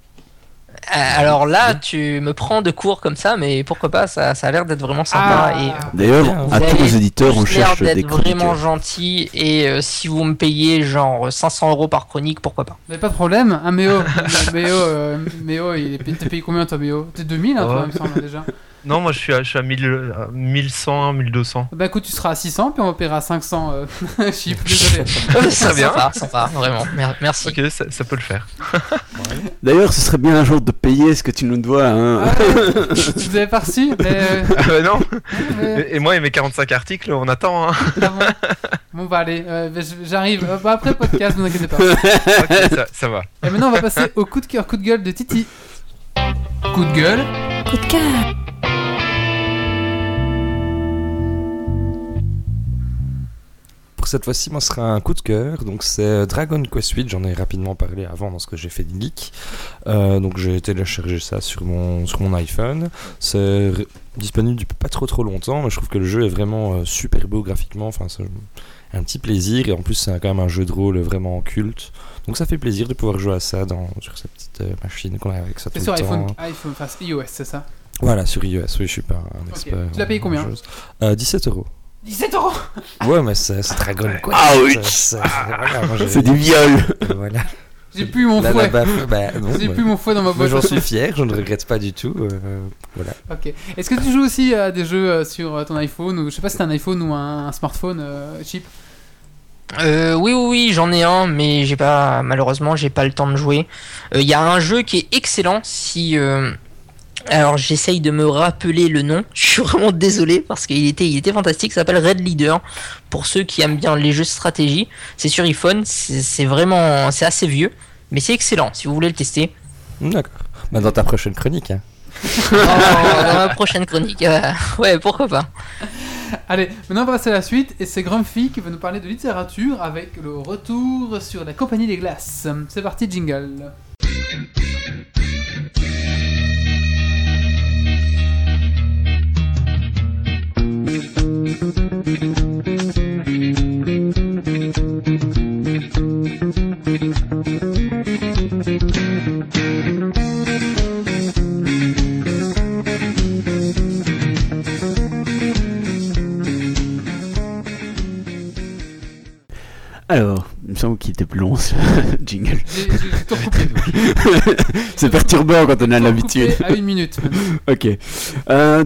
Alors là, tu me prends de court comme ça, mais pourquoi pas, ça a l'air d'être vraiment sympa. D'ailleurs, à tous les auditeurs, on cherche des chroniques. Ça a l'air d'être vraiment gentil, et si vous me payez genre 500€ par chronique, pourquoi pas. Mais pas de problème, hein, Méo, t'as payé combien toi, Méo ? T'es 2000, hein, toi, il me semble, déjà. Non, moi je suis à 1100, 1200. Bah écoute, tu seras à 600, puis on paiera 500 chiffres, désolé. Ça bien. Sympa, vraiment, merci. Ok, ça peut le faire. D'ailleurs, ce serait bien un jour de payer ce que tu nous dois. Hein. Ah, vous avez pas reçu non. Et moi et mes 45 articles, on attend. Hein. Ah bon, bah allez, j'arrive. Bah, après le podcast, ne vous inquiétez pas. Ok, ça va. Et maintenant, on va passer au coup de cœur, coup de gueule de Titi. Coup de gueule. Coup de cœur. Cette fois-ci, moi, ce sera un coup de cœur. Donc, c'est Dragon Quest VIII. J'en ai rapidement parlé avant dans ce que j'ai fait de geek. Donc, j'ai téléchargé ça sur mon iPhone. C'est disponible depuis pas trop longtemps, mais je trouve que le jeu est vraiment super beau graphiquement. Enfin, c'est un petit plaisir. Et en plus, c'est quand même un jeu de rôle vraiment culte. Donc, ça fait plaisir de pouvoir jouer à ça sur cette petite machine qu'on a avec ça tout le temps. iPhone, enfin, iOS, c'est ça ? Voilà, sur iOS. Oui, je suis pas un expert. Okay. Tu l'as payé combien ? 17€. 17€. Ouais, mais c'est Dragon Quest. Ah oui. C'est des viols. Voilà. J'ai plus mon fouet. J'ai plus mon fouet dans ma boîte. J'en suis fier, je ne regrette pas du tout. Voilà. Ok. Est-ce que tu joues aussi à des jeux sur ton iPhone, ou je sais pas si t'as un iPhone ou un smartphone Chip? Oui, j'en ai un, mais malheureusement j'ai pas le temps de jouer. Il y a un jeu qui est excellent Alors j'essaye de me rappeler le nom, je suis vraiment désolé parce qu'il était fantastique, ça s'appelle Red Leader, pour ceux qui aiment bien les jeux de stratégie, c'est sur iPhone, c'est assez vieux, mais c'est excellent si vous voulez le tester. D'accord, bah dans ta prochaine chronique. Hein. Dans ma prochaine chronique, ouais pourquoi pas. Allez, maintenant on va passer à la suite et c'est Grumphy qui va nous parler de littérature avec le retour sur La Compagnie des Glaces. C'est parti, jingle. Alors, il me semble qu'il était plus long ce jingle. J'ai tout recoupé. C'est perturbant quand on a l'habitude. À 1 minute. Ok.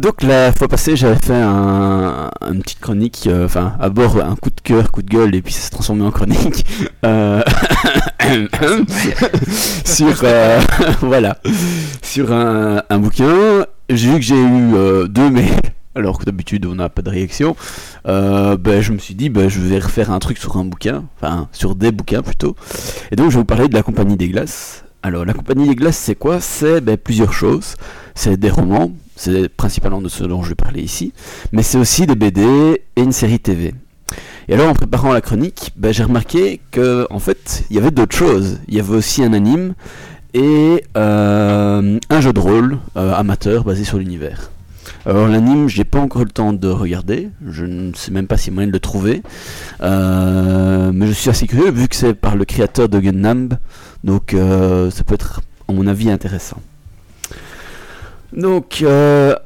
Donc la fois passée, j'avais fait une petite chronique, à bord un coup de cœur, coup de gueule, et puis ça s'est transformé en chronique. Sur un bouquin. J'ai vu que j'ai eu 2 mails. Alors que d'habitude on n'a pas de réaction, je me suis dit je vais refaire un truc sur un bouquin, enfin sur des bouquins plutôt. Et donc je vais vous parler de La Compagnie des Glaces. Alors La Compagnie des Glaces c'est quoi ? C'est plusieurs choses. C'est des romans, c'est principalement de ce dont je vais parler ici, mais c'est aussi des BD et une série TV. Et alors en préparant la chronique, j'ai remarqué que en fait il y avait d'autres choses. Il y avait aussi un anime et un jeu de rôle amateur basé sur l'univers. Alors l'anime, j'ai pas encore le temps de regarder, je ne sais même pas s'il y a moyen de le trouver, mais je suis assez curieux vu que c'est par le créateur de Gundam, donc ça peut être à mon avis intéressant. Donc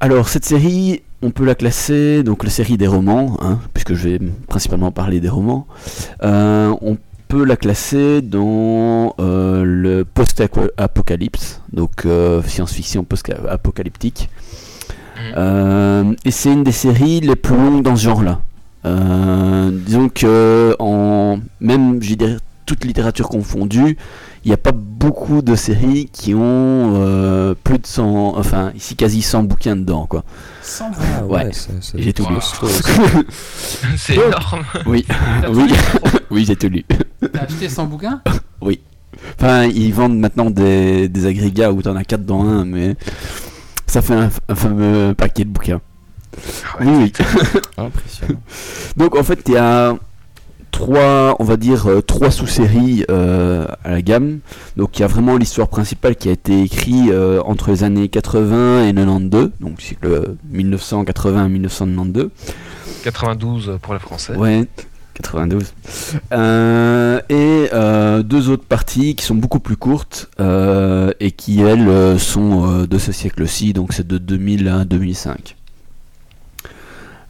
alors cette série, on peut la classer, donc la série des romans, hein, puisque je vais principalement parler des romans, on peut la classer dans le post-apocalypse, donc science-fiction post-apocalyptique. Et c'est une des séries les plus longues dans ce genre-là. Disons que, même toute littérature confondue, il n'y a pas beaucoup de séries qui ont plus de 100, enfin ici quasi 100 bouquins dedans quoi. 100 bouquins ouais, c'est j'ai tout lu. C'est énorme. Oui, oui, oui, j'ai tout lu. T'as acheté 100 bouquins ? Oui. Enfin, ils vendent maintenant des agrégats où t'en as 4 dans un, mais ça fait un fameux paquet de bouquins. Ouais, oui, oui. Impressionnant. Donc en fait, il y a trois sous-séries à la gamme. Donc il y a vraiment l'histoire principale qui a été écrite entre les années 80 et 92, donc cycle 1980-1992. 92 pour les Français. Ouais, 92. Et deux autres parties qui sont beaucoup plus courtes et qui elles sont de ce siècle-ci, donc c'est de 2000 à 2005.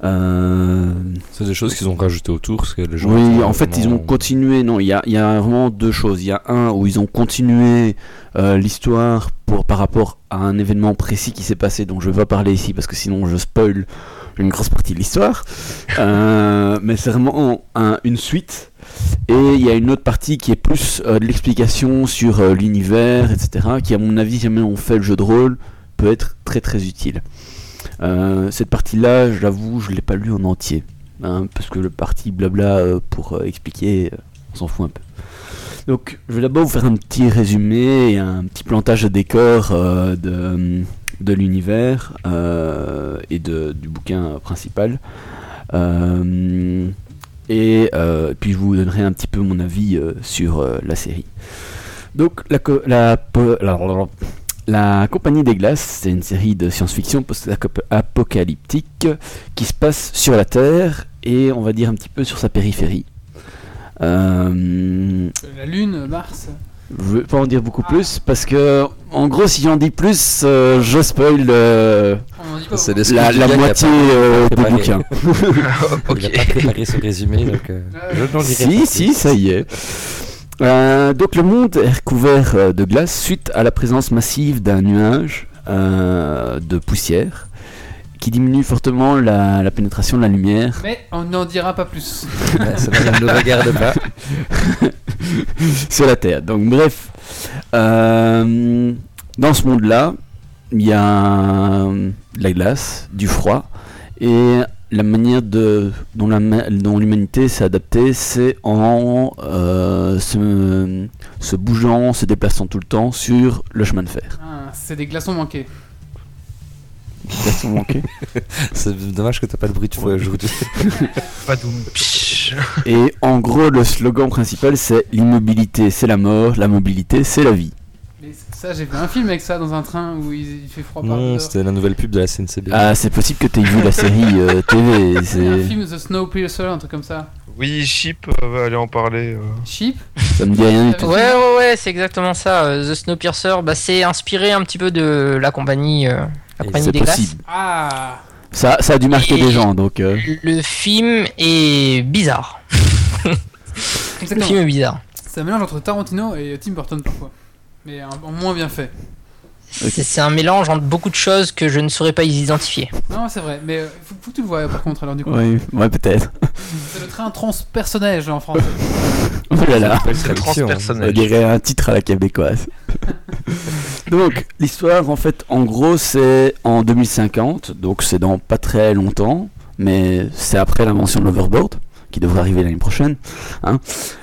C'est des choses qu'ils ont rajoutées autour parce que les gens oui en fait ils ont continué il y a vraiment deux choses. Il y a un où ils ont continué l'histoire par rapport à un événement précis qui s'est passé dont je vais pas parler ici parce que sinon je spoil une grosse partie de l'histoire mais c'est vraiment une suite. Et il y a une autre partie qui est plus de l'explication sur l'univers etc. qui à mon avis jamais on fait le jeu de rôle peut être très très utile. Cette partie-là, je l'avoue, je l'ai pas lu en entier, hein, parce que le parti blabla pour expliquer, on s'en fout un peu. Donc, je vais d'abord vous faire un petit résumé et un petit plantage de décor de l'univers et du bouquin principal. Et puis je vous donnerai un petit peu mon avis sur la série. Donc, La Compagnie des Glaces, c'est une série de science-fiction post-apocalyptique qui se passe sur la Terre et on va dire un petit peu sur sa périphérie. La Lune, Mars. Je ne veux pas en dire beaucoup plus parce que, en gros, si j'en dis plus, je spoil la moitié du bouquin. Il n'a pas préparé ce résumé, donc je n'en dirai pas plus. Si, ça y est. Donc le monde est recouvert de glace suite à la présence massive d'un nuage de poussière qui diminue fortement la pénétration de la lumière. Mais on n'en dira pas plus. Ça ne nous regarde pas. Sur la Terre. Donc bref, dans ce monde-là, il y a de la glace, du froid et la manière dont l'humanité s'est adaptée, c'est en se bougeant, se déplaçant tout le temps sur le chemin de fer. Ah, c'est des glaçons manqués. Des glaçons manqués. C'est dommage que t'as pas le bruit de fouet aujourd'hui. Pas d'oum. Et en gros, le slogan principal, c'est l'immobilité, c'est la mort, la mobilité, c'est la vie. Ça, j'ai fait un film avec ça dans un train où il fait froid par dehors. C'était la nouvelle pub de la SNCB. Ah, c'est possible que t'aies vu la série TV. C'est un film The Snowpiercer, un truc comme ça. Oui, Chip va aller en parler. Chip ? Ça me dit rien du tout. Ouais, c'est exactement ça. The Snowpiercer, bah, c'est inspiré un petit peu de la compagnie, des glaces. Ah. Ça a dû marquer des gens, donc. Le film est bizarre. Exactement. Le film est bizarre. C'est un mélange entre Tarantino et Tim Burton parfois. Mais en moins bien fait. C'est un mélange entre beaucoup de choses que je ne saurais pas identifier. Non, c'est vrai, mais faut que tu le vois par contre, alors du coup. Oui, ouais, peut-être. C'est le train transpersonnage en français. Oh là là, c'est le transpersonnage. On dirait un titre à la québécoise. Donc, l'histoire, en fait, en gros, c'est en 2050, donc c'est dans pas très longtemps, mais c'est après l'invention de l'overboard, qui devrait arriver l'année prochaine. Hein.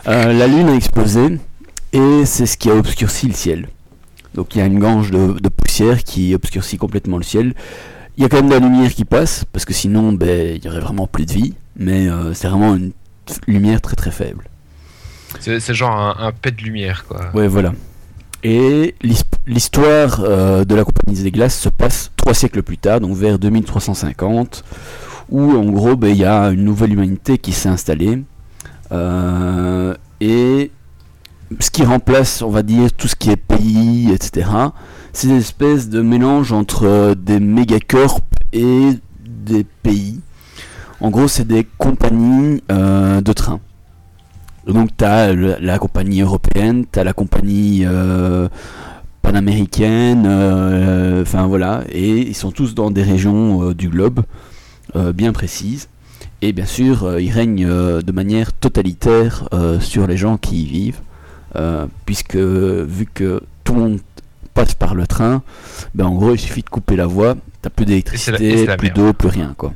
La Lune a explosé. Et c'est ce qui a obscurci le ciel. Donc il y a une gange de poussière qui obscurcit complètement le ciel. Il y a quand même de la lumière qui passe, parce que sinon il y aurait vraiment plus de vie. Mais c'est vraiment une lumière très très faible. C'est genre un pet de lumière quoi. Ouais voilà. Et l'histoire de la Compagnie des Glaces se passe 3 siècles plus tard, donc vers 2350. Où en gros il y a une nouvelle humanité qui s'est installée. Et ce qui remplace, on va dire, tout ce qui est pays, etc. C'est une espèce de mélange entre des mégacorps et des pays. En gros, c'est des compagnies de train. Donc, tu as la compagnie européenne, tu as la compagnie panaméricaine, enfin voilà. Et ils sont tous dans des régions du globe bien précises. Et bien sûr, il règne de manière totalitaire sur les gens qui y vivent, puisque vu que tout le monde passe par le train, ben en gros il suffit de couper la voie, t'as plus d'électricité, plus d'eau, plus rien quoi.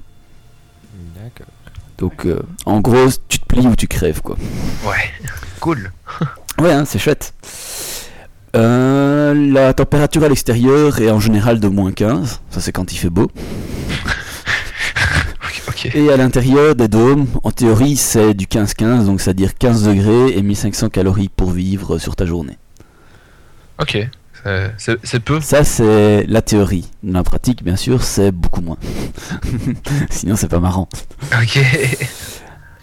D'accord. Donc en gros, tu te plies ou tu crèves quoi. Ouais, cool. Ouais, hein, c'est chouette. La température à l'extérieur est en général de moins 15, ça c'est quand il fait beau. Et à l'intérieur des dômes, en théorie, c'est du 15-15, donc c'est-à-dire 15 degrés et 1500 calories pour vivre sur ta journée. Ok, c'est peu. Ça, c'est la théorie. Dans la pratique, bien sûr, c'est beaucoup moins. Sinon, c'est pas marrant. Ok.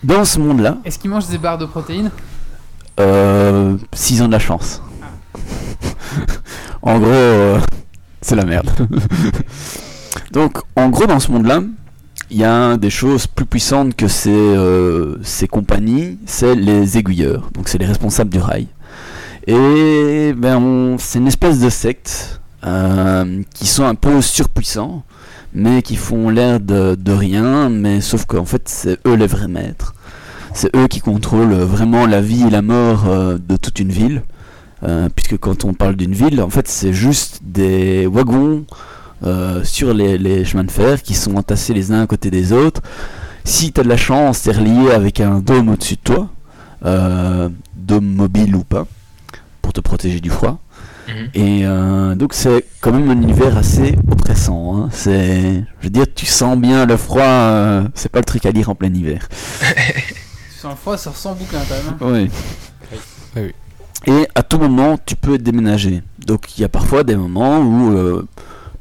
Dans ce monde-là... Est-ce qu'ils mangent des barres de protéines ? S'ils ont de la chance. En gros, c'est la merde. Donc, en gros, dans ce monde-là... Il y a des choses plus puissantes que ces compagnies, c'est les aiguilleurs, donc c'est les responsables du rail. Et ben c'est une espèce de secte qui sont un peu surpuissants, mais qui font l'air de rien, mais sauf qu'en fait c'est eux les vrais maîtres. C'est eux qui contrôlent vraiment la vie et la mort de toute une ville, puisque quand on parle d'une ville, en fait c'est juste des wagons... sur les chemins de fer qui sont entassés les uns à côté des autres. Si t'as de la chance, t'es relié avec un dôme au-dessus de toi, dôme mobile ou pas, pour te protéger du froid. Mmh. Et donc c'est quand même un univers assez oppressant. Hein. C'est, je veux dire, tu sens bien le froid. C'est pas le truc à lire en plein hiver. Tu sens le froid, ça ressent bouquin quand même. Hein. Oui. Oui. Oui. Et à tout moment, tu peux déménager. Donc il y a parfois des moments où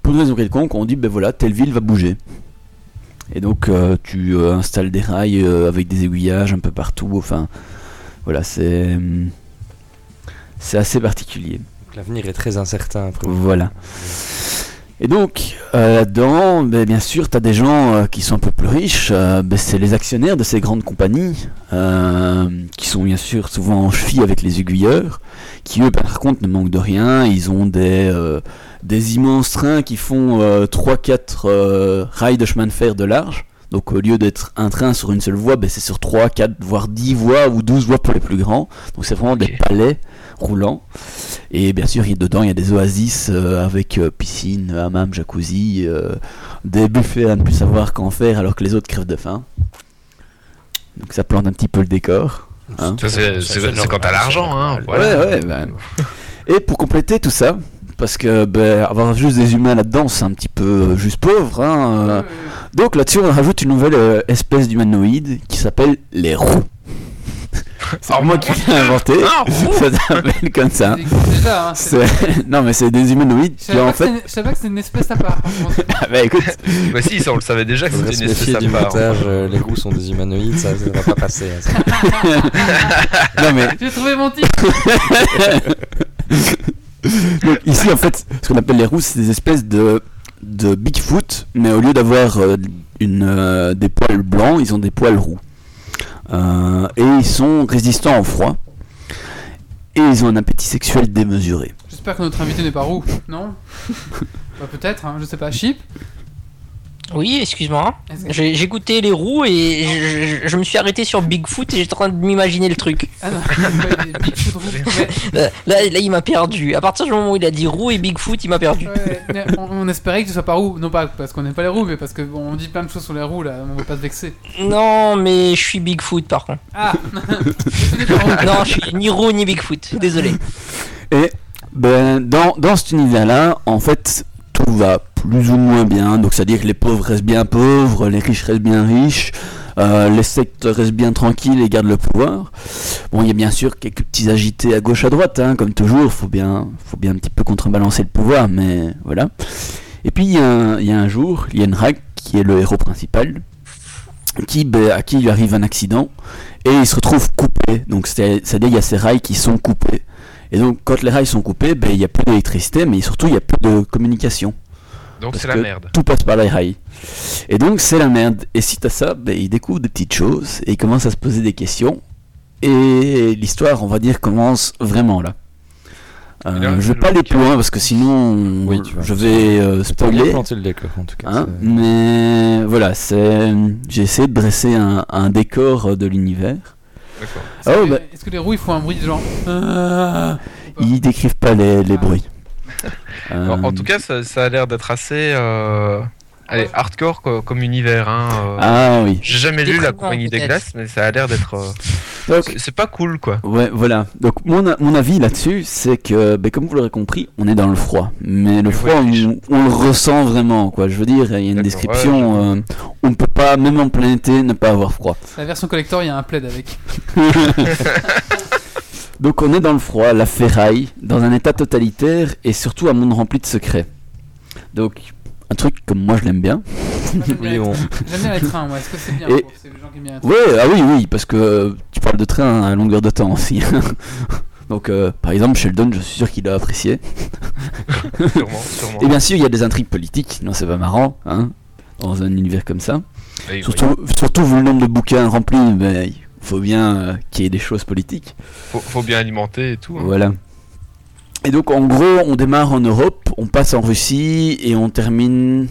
pour une raison quelconque, on dit ben voilà, telle ville va bouger. Et donc tu installes des rails avec des aiguillages un peu partout. Enfin, voilà, c'est assez particulier. Donc, l'avenir est très incertain. Après. Voilà. Et donc là-dedans, ben, bien sûr, t'as des gens qui sont un peu plus riches. Ben, c'est les actionnaires de ces grandes compagnies qui sont bien sûr souvent en cheville avec les aiguilleurs, qui eux par contre ne manquent de rien. Ils ont des immenses trains qui font 3-4 rails de chemin de fer de large. Donc au lieu d'être un train sur une seule voie, ben, c'est sur 3, 4, voire 10 voies ou 12 voies pour les plus grands. Donc c'est vraiment des palais roulants. Et bien sûr, dedans, il y a des oasis avec piscine, hammam, jacuzzi, des buffets à ne plus savoir qu'en faire alors que les autres crèvent de faim. Donc ça plante un petit peu le décor. Hein. C'est quand t'as l'argent. Hein, voilà. Ouais, ouais. Ben. Et pour compléter tout ça... Parce que ben, avoir juste des humains là-dedans, c'est un petit peu juste pauvre. Hein. Donc là-dessus, on rajoute une nouvelle espèce d'humanoïde qui s'appelle les roues. C'est moi qui l'ai inventé. Ça s'appelle comme ça. C'est déjà, hein, non, mais c'est des humanoïdes. Je savais pas que c'est une espèce à part. Ah bah écoute. Bah si, ça, on le savait déjà que c'était une espèce à part. Les roues sont des humanoïdes, ça ne va pas passer. Ça. Non, mais... J'ai trouvé mon titre. Donc ici en fait ce qu'on appelle les roues, c'est des espèces de Bigfoot, mais au lieu d'avoir des poils blancs, ils ont des poils roux, et ils sont résistants au froid et ils ont un appétit sexuel démesuré. J'espère que notre invité n'est pas roux, non? Bah, peut-être, hein, je sais pas. Chip? Oui, excuse-moi, j'ai goûté les roues et je me suis arrêté sur Bigfoot et j'étais en train de m'imaginer le truc. Ah non, Bigfoot roux. Là, il m'a perdu. À partir du moment où il a dit roux et Bigfoot, il m'a perdu. Ouais, on espérait que ce soit pas roux. Non, pas parce qu'on n'aime pas les roues, mais parce qu'on dit plein de choses sur les roues, là. On veut pas se vexer. Non, mais je suis Bigfoot par contre. Ah. Non, je suis ni roux ni Bigfoot. Désolé. Et ben, dans cet univers-là, en fait... Tout va plus ou moins bien, donc c'est-à-dire que les pauvres restent bien pauvres, les riches restent bien riches, les sectes restent bien tranquilles et gardent le pouvoir. Bon, il y a bien sûr quelques petits agités à gauche à droite, hein, comme toujours, faut bien un petit peu contrebalancer le pouvoir, mais voilà. Et puis il y a un jour, il y a Yenrak, qui est le héros principal, à qui lui arrive un accident, et il se retrouve coupé, donc c'est-à-dire il y a ces rails qui sont coupés. Et donc, quand les rails sont coupés, ben, il n'y a plus d'électricité, mais surtout, il n'y a plus de communication. Donc, parce c'est la merde. Tout passe par les rails. Et donc, c'est la merde. Et si t'as ça, ben, il découvre des petites choses et il commence à se poser des questions. Et l'histoire, on va dire, commence vraiment là. Je veux pas les points parce que sinon oui, je vais spoiler. Planter le deck, en tout cas, hein, mais voilà, c'est... j'ai essayé de dresser un décor de l'univers. D'accord. Est-ce, que, bah... est-ce que les roues ils font un bruit de genre Ils décrivent pas les bruits. En tout cas, ça a l'air d'être assez allez, hardcore quoi, comme univers. Hein, ah oui. J'ai jamais lu La Compagnie des Glaces, mais ça a l'air d'être. Donc, c'est pas cool quoi. Ouais, voilà. Donc mon avis là-dessus, c'est que, bah, comme vous l'aurez compris, on est dans le froid. Mais le froid, ouais, on le ressent vraiment quoi. Je veux dire, il y a une d'accord, description. Ouais, on ne peut pas, même en plein été, ne pas avoir froid. La version collector, il y a un plaid avec. Donc on est dans le froid, la ferraille, dans un état totalitaire et surtout un monde rempli de secrets. Donc un truc comme moi je l'aime bien. Oui, bon. J'aime bien les trains, moi. Est-ce que c'est bien et... pour ces gens qui aiment bien les trains ? Ouais, ah oui, parce que tu parles de train à longueur de temps aussi. Donc par exemple Sheldon, je suis sûr qu'il a apprécié. Sûrement. Et bien sûr, il y a des intrigues politiques, non c'est pas marrant, hein, dans un univers comme ça. Oui, surtout vu le nombre de bouquins remplis, mais... faut bien qu'il y ait des choses politiques. Faut bien alimenter et tout. Hein. Voilà. Et donc, en gros, on démarre en Europe, on passe en Russie et on termine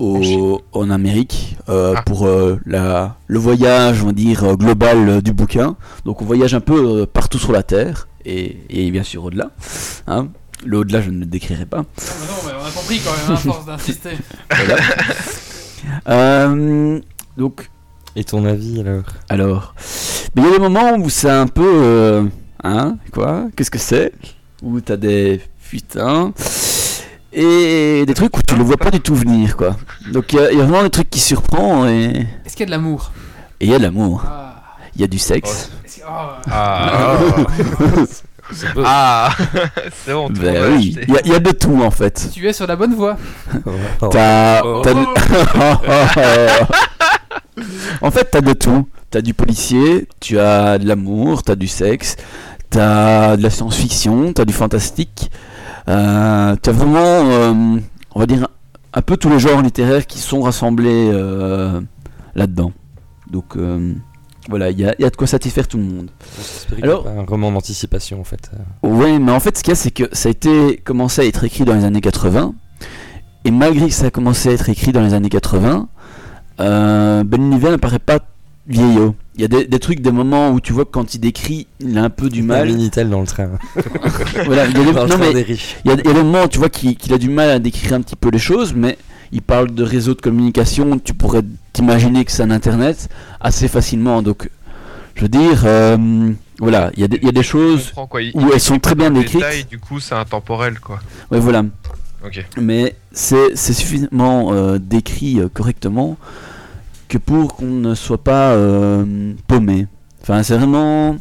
en Amérique pour le voyage, on va dire, global du bouquin. Donc, on voyage un peu partout sur la Terre et bien sûr au-delà. Hein. Le au-delà, je ne le décrirai pas. Non, mais on a compris quand même, à force d'insister. Voilà. Donc... Et ton avis alors il y a des moments où c'est un peu qu'est-ce que c'est, où t'as des putains et des trucs où tu le vois pas du tout venir quoi. Donc il y a vraiment des trucs qui surprend et... Est-ce qu'il y a de l'amour ? Et il y a de l'amour. Il y a du sexe. C'est bon, tout ben oui, il y a de tout en fait. Tu es sur la bonne voie. En fait, t'as de tout. T'as du policier, tu as de l'amour, t'as du sexe, t'as de la science-fiction, t'as du fantastique. T'as vraiment, on va dire, un peu tous les genres littéraires qui sont rassemblés là-dedans. Donc, voilà, il y a de quoi satisfaire tout le monde. Alors, c'est un roman d'anticipation, en fait. Oui, mais en fait, ce qu'il y a, c'est que ça a commencé à être écrit dans les années 80. Et malgré que ça a commencé à être écrit dans les années 80... l'univers ne paraît pas vieillot. Il y a des trucs, des moments où tu vois que quand il décrit, il a un peu du mal. Il y a Minitel dans le train. Voilà, il y a des moments où tu vois qu'il a du mal à décrire un petit peu les choses, mais il parle de réseaux de communication. Tu pourrais t'imaginer que c'est un internet assez facilement. Donc, je veux dire, voilà, il y a des choses où elles sont très bien décrites. Détail, du coup, c'est intemporel, quoi. Ouais, voilà. Okay. Mais c'est suffisamment décrit correctement que pour qu'on ne soit pas paumé. Enfin, c'est vraiment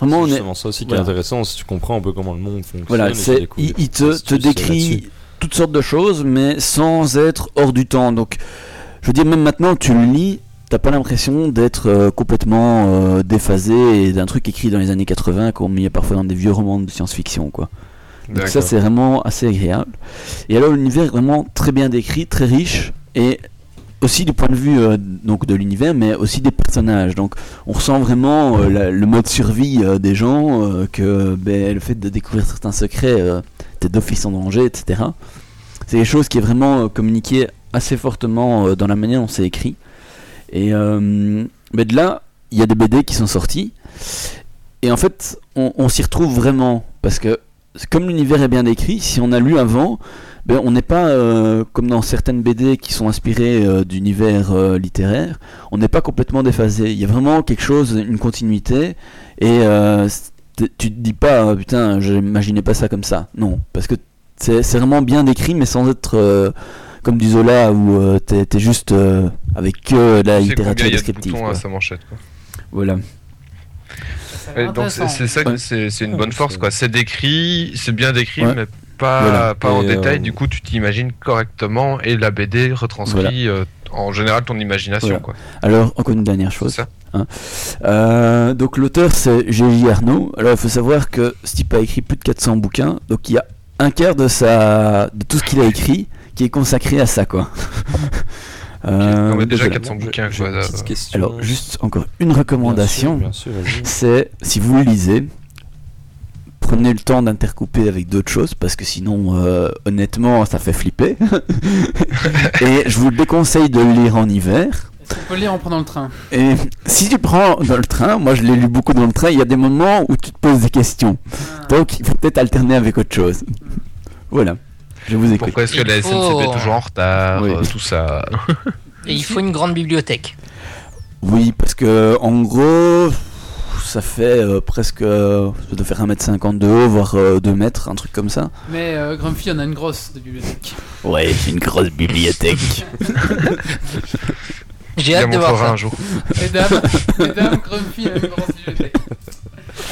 c'est justement ça aussi qui est intéressant, si tu comprends un peu comment le monde fonctionne. Voilà, il te décrit toutes sortes de choses, mais sans être hors du temps. Donc, je veux dire, même maintenant, tu le lis, t'as pas l'impression d'être complètement déphasé et d'un truc écrit dans les années 80 comme il y a parfois dans des vieux romans de science-fiction, quoi. Donc d'accord, ça c'est vraiment assez agréable. Et alors l'univers est vraiment très bien décrit, très riche, et aussi du point de vue donc de l'univers, mais aussi des personnages. Donc on ressent vraiment le mode survie des gens, que le fait de découvrir certains secrets, t'es d'office en danger, etc. C'est quelque chose qui est vraiment communiqué assez fortement dans la manière dont c'est écrit. Et de là, il y a des BD qui sont sortis, et en fait on s'y retrouve vraiment, parce que comme l'univers est bien décrit, si on a lu avant, on n'est pas comme dans certaines BD qui sont inspirées d'univers littéraire, on n'est pas complètement déphasé. Il y a vraiment quelque chose, une continuité, et tu te dis pas putain, j'imaginais pas ça comme ça. Non, parce que c'est vraiment bien décrit, mais sans être comme du Zola où t'es juste avec que la littérature descriptive. C'est combien il y a de boutons à sa manchette, quoi. Voilà. Ouais, donc c'est une bonne force quoi. C'est décrit, c'est bien décrit, mais pas en détail. Du coup, tu t'imagines correctement et la BD retranscrit en général ton imagination quoi. Alors encore une dernière chose. C'est ça. Hein. Donc l'auteur c'est G.J. Arnaud. Alors il faut savoir que ce type a écrit plus de 400 bouquins. Donc il y a un quart de tout ce qu'il a écrit qui est consacré à ça quoi. On met déjà 400 bouquins. Alors juste encore une recommandation, bien sûr, c'est si vous lisez, prenez le temps d'intercouper avec d'autres choses, parce que sinon, honnêtement, ça fait flipper. Et je vous déconseille de le lire en hiver. On peut le lire en prenant le train. Et si tu prends dans le train, moi je l'ai lu beaucoup dans le train, il y a des moments où tu te poses des questions. Ah. Donc il faut peut-être alterner avec autre chose. Voilà, je vous écoute. Pourquoi est-ce que la SNCB est toujours en retard, oui. Tout ça. Et il faut une grande bibliothèque. Oui, parce que en gros, ça fait presque. Ça doit faire 1m50 de haut, voire 2 mètres, un truc comme ça. Mais Grumphy, on a une grosse de bibliothèque. Ouais, j'ai une grosse bibliothèque. J'ai hâte de voir ça. Un jour. Mesdames, Grumpy a une grosse bibliothèque.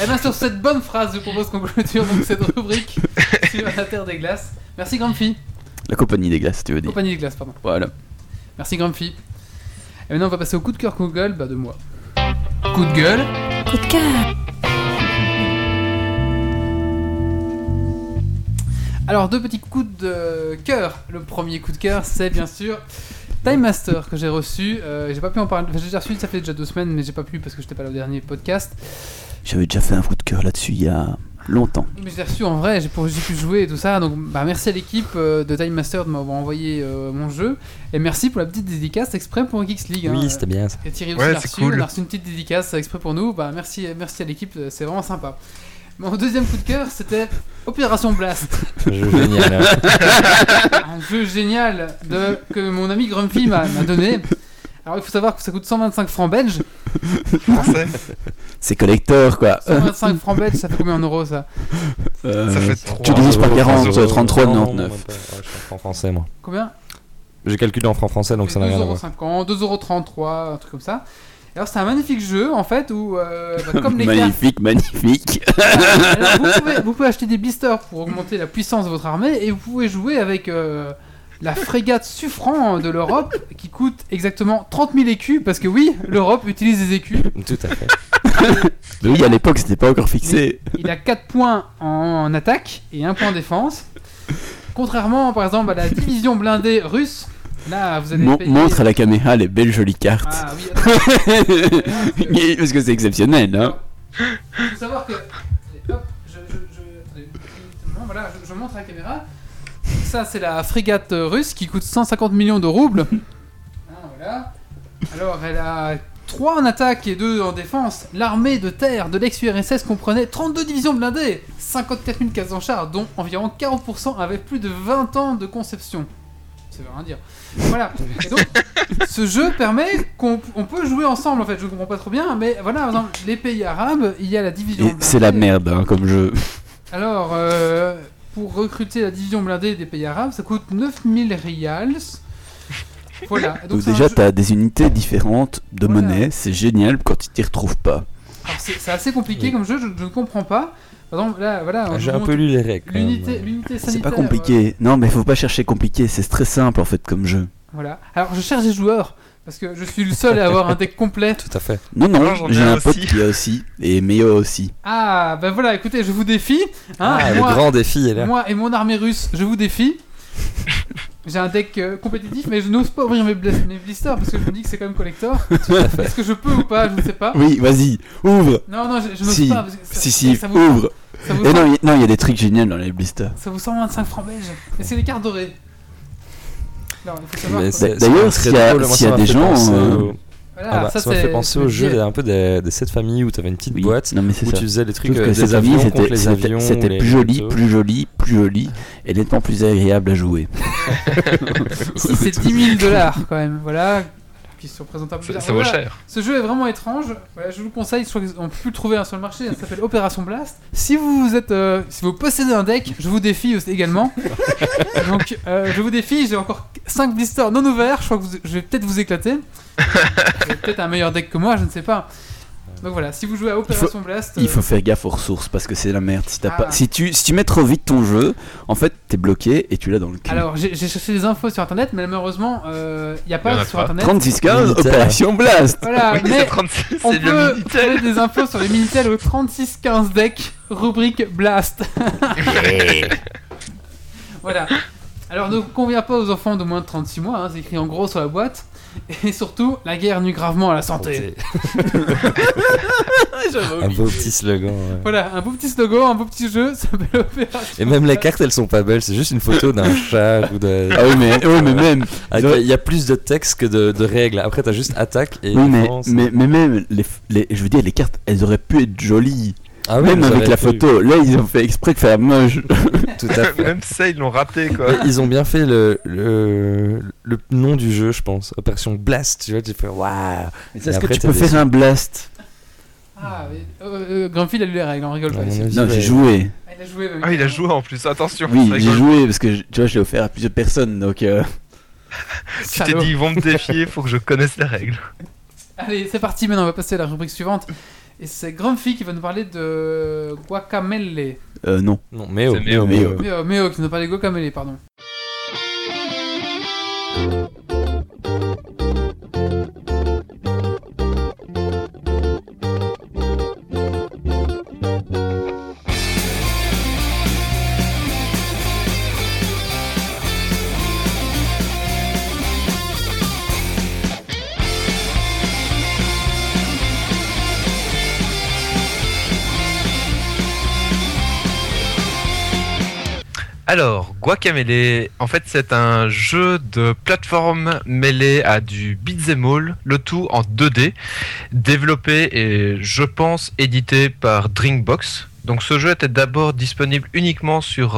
Et bien sur cette bonne phrase, je propose qu'on clôture donc cette rubrique sur la Terre des Glaces. Merci Grumpy. La Compagnie des Glaces, tu veux dire. Compagnie des Glaces, pardon. Voilà. Merci Grumpy. Et maintenant on va passer au coup de cœur, coup de gueule, bah de moi. Coup de gueule. Coup de cœur. Alors deux petits coups de cœur. Le premier coup de cœur, c'est bien sûr Time Master que j'ai reçu. J'ai pas pu en parler. Enfin, j'ai déjà reçu, ça fait déjà 2 semaines, mais j'ai pas pu parce que j'étais pas là au dernier podcast. J'avais déjà fait un coup de cœur là-dessus il y a longtemps. Mais je l'ai reçu en vrai, j'ai pu jouer et tout ça. Donc bah, merci à l'équipe de Time Master de m'avoir envoyé mon jeu. Et merci pour la petite dédicace exprès pour Geeks League. Oui, c'était bien ça. Et Thierry aussi l'a reçu. Cool. On a reçu une petite dédicace exprès pour nous. Bah, merci à l'équipe, c'est vraiment sympa. Mon deuxième coup de cœur, c'était Opération Blast. Un jeu génial. Un jeu génial que mon ami Grumpy m'a donné. Alors il faut savoir que ça coûte 125 francs belges. Français. C'est collector quoi. 125 francs belges, ça fait combien en euros ça ? Ça fait 3. Tu divises par 40, 33,99. Je suis en français moi. Combien ? J'ai calculé en francs français donc ça n'a rien à voir. 2,50, 2,33, un truc comme ça. Alors c'est un magnifique jeu en fait où bah, comme les magnifique. Alors, vous pouvez acheter des blisters pour augmenter la puissance de votre armée et vous pouvez jouer avec la frégate Suffren de l'Europe qui coûte exactement 30 000 écus parce que oui, l'Europe utilise des écus. Tout à fait. Oui, à l'époque c'était pas encore fixé. Mais il a 4 points en attaque et 1 point en défense. Contrairement par exemple à la division blindée russe. Là, vous allez payer... Montre à la caméra les belles jolies cartes. Ah oui, parce que c'est exceptionnel. Hein. Il faut savoir que. Hop, voilà, je montre à la caméra. Ça, c'est la frégate russe qui coûte 150 millions de roubles. Ah, voilà. Alors, elle a 3 en attaque et 2 en défense. L'armée de terre de l'ex-URSS comprenait 32 divisions blindées, 54 000 cases en char, dont environ 40% avaient plus de 20 ans de conception. Ça veut rien dire. Voilà. Et donc, ce jeu permet qu'on peut jouer ensemble en fait. Je comprends pas trop bien, mais voilà. Par exemple, les pays arabes, il y a la division blindée. C'est la merde hein, comme jeu. Alors, pour recruter la division blindée des pays arabes, ça coûte 9000 rials. Voilà. Donc déjà, t'as des unités différentes de monnaie. C'est génial quand tu t'y retrouves pas. Alors, c'est assez compliqué comme jeu. Je ne comprends pas. Par exemple, là, voilà, j'ai un peu lu les règles. L'unité sanitaire. C'est pas compliqué. Non, mais faut pas chercher compliqué. C'est très simple en fait comme jeu. Voilà. Alors je cherche des joueurs parce que je suis le seul à avoir un deck complet. Tout à fait. Non, j'ai un pote qui a aussi et Méo aussi. Ah ben voilà. Écoutez, je vous défie. Hein, ah, le grand défi est là. Moi et mon armée russe, je vous défie. J'ai un deck compétitif, mais je n'ose pas ouvrir mes blisters parce que je me dis que c'est quand même collector. Est-ce que je peux ou pas ? Je ne sais pas. Oui, vas-y, ouvre. Non, je n'ose pas. Parce que ça vous ouvre. Ça vous non, il y a des trucs géniaux dans les blisters. Ça vous sent 25 francs belges. Et c'est des cartes dorées. Non, il faut savoir. D'ailleurs, s'il y a des gens. Voilà, ça m'a fait penser au jeu un peu des 7 familles où tu avais une petite boîte où tu faisais des trucs des avions contre les avions. C'était plus joli et nettement plus agréable à jouer. Ici, c'est $10,000 quand même, voilà, qui se représentent un peu bizarre. Ça vaut cher. Ce jeu est vraiment étrange, voilà, je vous le conseille, je crois qu'on peut le trouver sur le marché, ça s'appelle Opération Blast. Si vous possédez un deck, je vous défie également. Donc je vous défie, j'ai encore 5 blisters non ouverts, je crois que je vais peut-être vous éclater. J'ai peut-être un meilleur deck que moi, je ne sais pas. Donc voilà, si vous jouez à Opération Blast... Il faut faire gaffe aux ressources, parce que c'est la merde. Si tu mets trop vite ton jeu, en fait, t'es bloqué et tu l'as dans le cul. Alors, j'ai cherché des infos sur Internet, mais malheureusement, il n'y a pas sur Internet... 3615, Opération Blast. Voilà, oui, mais 36, on peut trouver des infos sur les Minitel au 3615 deck, rubrique Blast. Voilà. Alors, ne convient pas aux enfants de moins de 36 mois, hein, c'est écrit en gros sur la boîte. Et surtout, la guerre nuit gravement à la santé. Un beau petit slogan. Ouais. Voilà, un beau petit slogan, un beau petit jeu, ça s'appelle Opération. Et même les cartes, elles sont pas belles, c'est juste une photo d'un chat ou de... Ah oui, mais même... Il y a plus de texte que de règles. Après, t'as juste attaque et... Oui, mais même, je veux dire, les cartes, elles auraient pu être jolies. Ah oui, même avec la photo, là ils ont fait exprès de faire moche. Tout à fait. Même ça ils l'ont raté quoi. Mais ils ont bien fait le nom du jeu je pense. Opération Blast, tu vois, tu fais waouh. Est-ce que tu peux faire un blast? Ah oui. Grumpy il a lu les règles, on rigole pas. Non, j'ai joué. Ah, il a joué. Ah il a joué en plus, attention. Oui, j'ai joué parce que tu vois je l'ai offert à plusieurs personnes donc. Tu t'es dit ils vont me défier, faut que je connaisse les règles. Allez c'est parti maintenant, on va passer à la rubrique suivante. Et c'est Grumpy qui va nous parler de Guacamole. Non, Méo. C'est Méo qui nous parle de Guacamole, pardon. Alors, Guacamole, en fait c'est un jeu de plateforme mêlé à du beat'em all, le tout en 2D, développé et je pense édité par Drinkbox. Donc ce jeu était d'abord disponible uniquement sur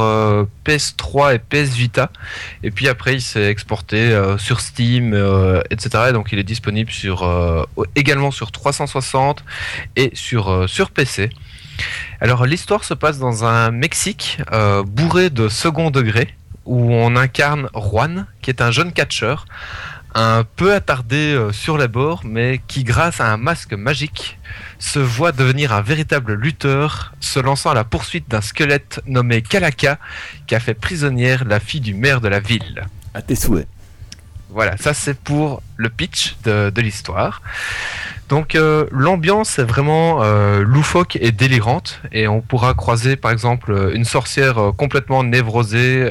PS3 et PS Vita, et puis après il s'est exporté sur Steam, etc. Et donc il est disponible également sur 360 et sur PC. Alors l'histoire se passe dans un Mexique bourré de second degré où on incarne Juan qui est un jeune catcheur, un peu attardé sur les bords mais qui grâce à un masque magique se voit devenir un véritable lutteur se lançant à la poursuite d'un squelette nommé Calaca qui a fait prisonnière la fille du maire de la ville. À tes souhaits. Voilà, ça c'est pour le pitch de l'histoire. Donc l'ambiance est vraiment loufoque et délirante et on pourra croiser par exemple une sorcière complètement névrosée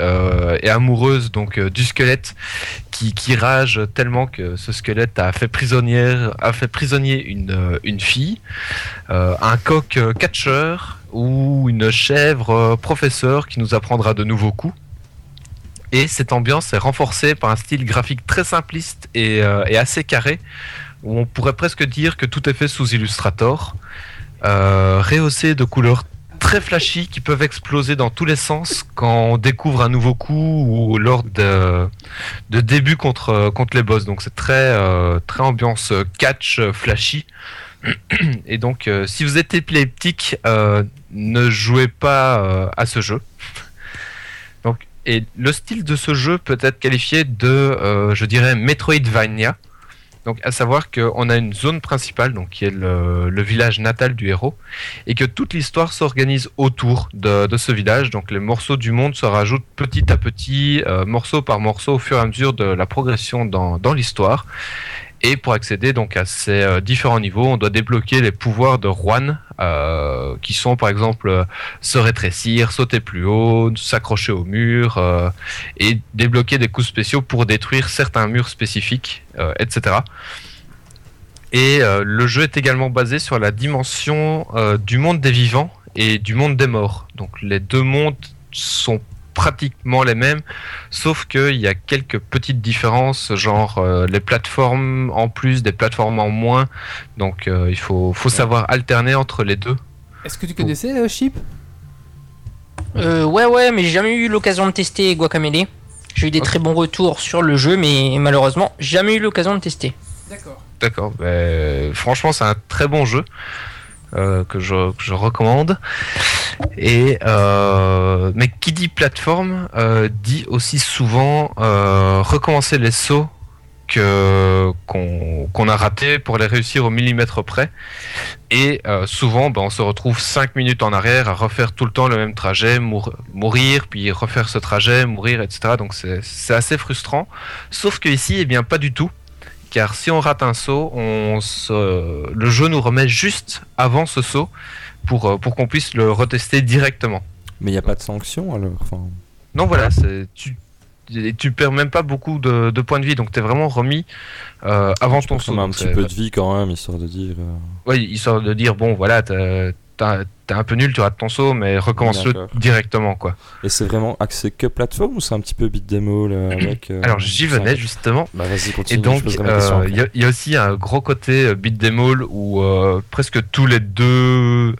et amoureuse donc du squelette qui rage tellement que ce squelette a fait prisonnier une fille, un coq catcheur ou une chèvre professeur qui nous apprendra de nouveaux coups. Et cette ambiance est renforcée par un style graphique très simpliste et assez carré, où on pourrait presque dire que tout est fait sous Illustrator, rehaussé de couleurs très flashy qui peuvent exploser dans tous les sens quand on découvre un nouveau coup ou lors de débuts contre les boss. Donc c'est très ambiance catch flashy. Et donc si vous êtes épileptique, ne jouez pas à ce jeu. Donc, et le style de ce jeu peut être qualifié de, je dirais, Metroidvania. Donc, à savoir qu'on a une zone principale, donc qui est le village natal du héros, et que toute l'histoire s'organise autour de ce village. Donc, les morceaux du monde se rajoutent petit à petit, morceau par morceau, au fur et à mesure de la progression dans l'histoire. Et pour accéder donc à ces différents niveaux, on doit débloquer les pouvoirs de Juan, qui sont par exemple se rétrécir, sauter plus haut, s'accrocher au mur, et débloquer des coups spéciaux pour détruire certains murs spécifiques, etc. Et le jeu est également basé sur la dimension du monde des vivants et du monde des morts. Donc les deux mondes sont pratiquement les mêmes, sauf qu'il y a quelques petites différences, genre les plateformes en plus, des plateformes en moins. Donc il faut savoir alterner entre les deux. Est-ce que tu connaissais Chip ? Ouais, mais j'ai jamais eu l'occasion de tester Guacamole. J'ai eu des très bons retours sur le jeu, mais malheureusement, jamais eu l'occasion de tester. D'accord. Ben, franchement, c'est un très bon jeu que je recommande. Et mais qui dit plateforme dit aussi souvent recommencer les sauts qu'on a ratés pour les réussir au millimètre près. Et souvent, on se retrouve 5 minutes en arrière à refaire tout le temps le même trajet, mourir, puis refaire ce trajet, mourir, etc. Donc c'est assez frustrant. Sauf qu'ici, pas du tout. Car si on rate un saut, le jeu nous remet juste avant ce saut pour qu'on puisse le retester directement. Mais il n'y a pas de sanction alors. Non, voilà, tu perds même pas beaucoup de points de vie, donc t'es vraiment remis avant ton saut. On a un petit peu de vie quand même, histoire de dire. Oui, histoire de dire, bon voilà, t'es un peu nul, tu rates ton saut, mais recommence-le directement, quoi. Et c'est vraiment axé que plateforme ou c'est un petit peu beat'em all avec alors j'y venais justement. Bah vas-y, continue. Et donc il y a aussi un gros côté beat'em all où presque tous les deux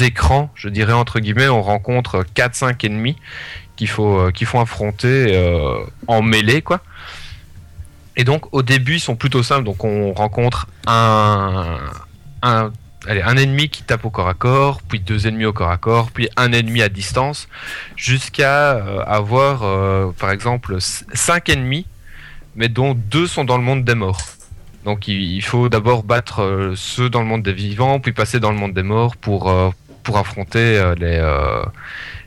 écrans, je dirais entre guillemets, on rencontre 4-5 ennemis qu'il faut affronter en mêlée, quoi. Et donc au début ils sont plutôt simples, donc on rencontre un ennemi qui tape au corps à corps, puis deux ennemis au corps à corps, puis un ennemi à distance, jusqu'à avoir par exemple 5 ennemis, mais dont 2 sont dans le monde des morts. Donc il faut d'abord battre ceux dans le monde des vivants, puis passer dans le monde des morts pour affronter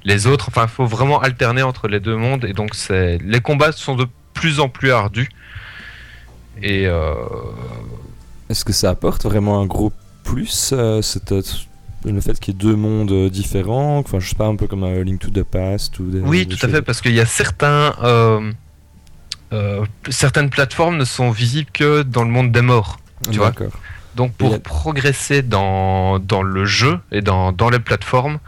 les autres. Enfin, il faut vraiment alterner entre les deux mondes, et donc les combats sont de plus en plus ardus. Et est-ce que ça apporte vraiment un gros plus, le fait qu'il y ait deux mondes différents, enfin je sais pas, un peu comme Link to the Past ou des, oui, tout à fait, parce qu'il y a certaines plateformes ne sont visibles que dans le monde des morts, tu vois. Donc pour progresser dans le jeu et dans les plateformes,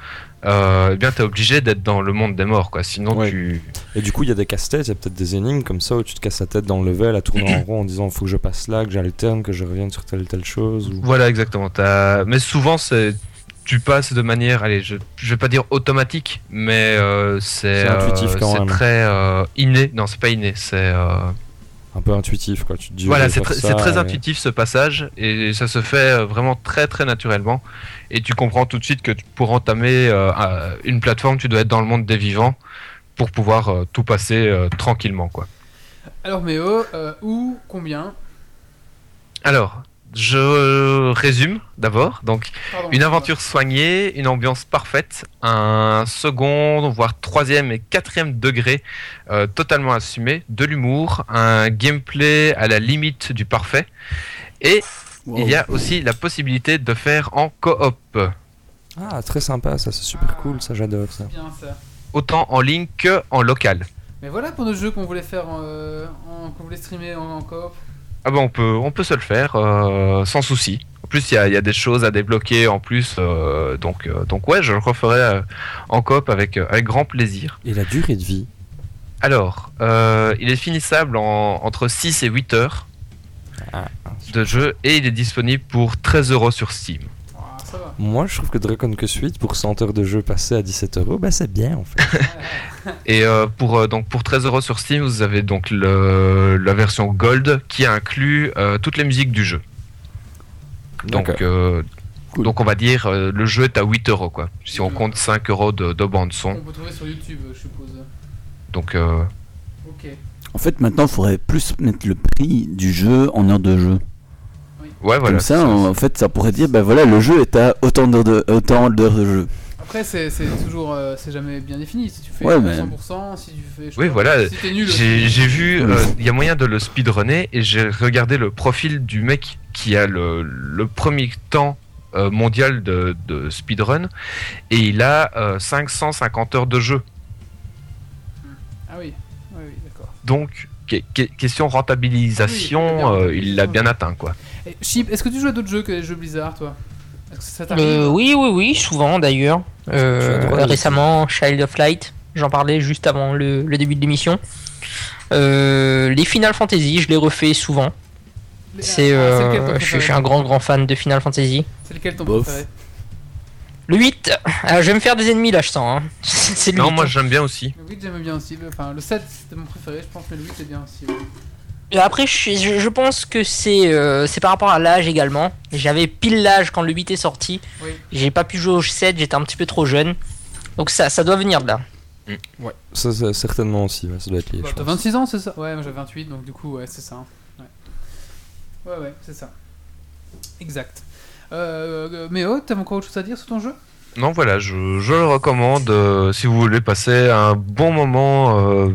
eh bien t'es obligé d'être dans le monde des morts, quoi. Sinon tu... Et du coup il y a des casse-têtes, il y a peut-être des énigmes comme ça où tu te casses la tête dans le level à tourner en rond en disant faut que je passe là, que j'alterne, que je revienne sur telle ou telle chose ou... Voilà, exactement. Mais souvent tu passes de manière, allez, je vais pas dire automatique, mais c'est intuitif quand même. C'est très inné. Non, c'est pas inné, c'est un peu intuitif, quoi. Tu te dis voilà, c'est très intuitif ce passage, et ça se fait vraiment très très naturellement, et tu comprends tout de suite que pour entamer une plateforme tu dois être dans le monde des vivants pour pouvoir tout passer tranquillement, quoi. Alors Méo, où, combien? Alors je résume d'abord, donc une aventure soignée, une ambiance parfaite, un second voire troisième et quatrième degré totalement assumé, de l'humour, un gameplay à la limite du parfait, et il y a aussi la possibilité de faire en coop. Ah, très sympa ça, c'est super cool, ça j'adore ça. Bien, ça. Autant en ligne que en local. Mais voilà pour nos jeux qu'on voulait faire, qu'on voulait streamer en coop. Ah ben on peut se le faire sans souci. En plus il y a des choses à débloquer en plus, donc ouais, je le referai en coop avec grand plaisir. Et la durée de vie? Alors il est finissable entre 6 et 8 heures de jeu, et il est disponible pour 13€ sur Steam. Moi, je trouve que Dragon Quest VIII, pour 100 heures de jeu passées à 17€, bah c'est bien en fait. Et pour 13€ sur Steam, vous avez donc la version Gold qui inclut toutes les musiques du jeu. Cool. Donc on va dire le jeu est à 8€, quoi. Si on compte 5€ de bande son. On peut trouver sur YouTube, je suppose. Donc. Ok. En fait, maintenant, il faudrait plus mettre le prix du jeu en heures de jeu. Ouais, voilà. Comme ça, en fait, ça pourrait dire, ben voilà, le jeu est à autant d'heures de jeu. Après, c'est toujours, c'est jamais bien défini. Si tu fais 100%, si tu fais, si t'es nul. J'ai vu, il y a moyen de le speedrunner, et j'ai regardé le profil du mec qui a le premier temps mondial de speedrun, et il a 550 heures de jeu. Ah oui, d'accord. Donc, question rentabilisation, il l'a bien atteint, quoi. Chip, est-ce que tu joues à d'autres jeux que les jeux Blizzard, toi? Est-ce que ça t'arrive? Oui, souvent d'ailleurs. Récemment, Child of Light, j'en parlais juste avant le début de l'émission. Les Final Fantasy, je les refais souvent. Je suis un grand fan de Final Fantasy. C'est lequel ton préféré? Le 8. Je vais me faire des ennemis là, je sens. Hein. C'est le 8. Non, moi j'aime bien aussi. Le 8, j'aime bien aussi. Enfin, le 7, c'était mon préféré, je pense, mais le 8 c'est bien aussi. Ouais. Après, je pense que c'est par rapport à l'âge également. J'avais pile l'âge quand le 8 est sorti. Oui. J'ai pas pu jouer au 7, j'étais un petit peu trop jeune. Donc ça doit venir de là. Ouais, ça certainement aussi. Ça doit être lié. T'as 26 ans, c'est ça? Ouais, moi j'avais 28, donc du coup, ouais, c'est ça. Ouais, c'est ça. Exact. Méo, t'as encore autre chose à dire sur ton jeu? Non, voilà, je le recommande si vous voulez passer un bon moment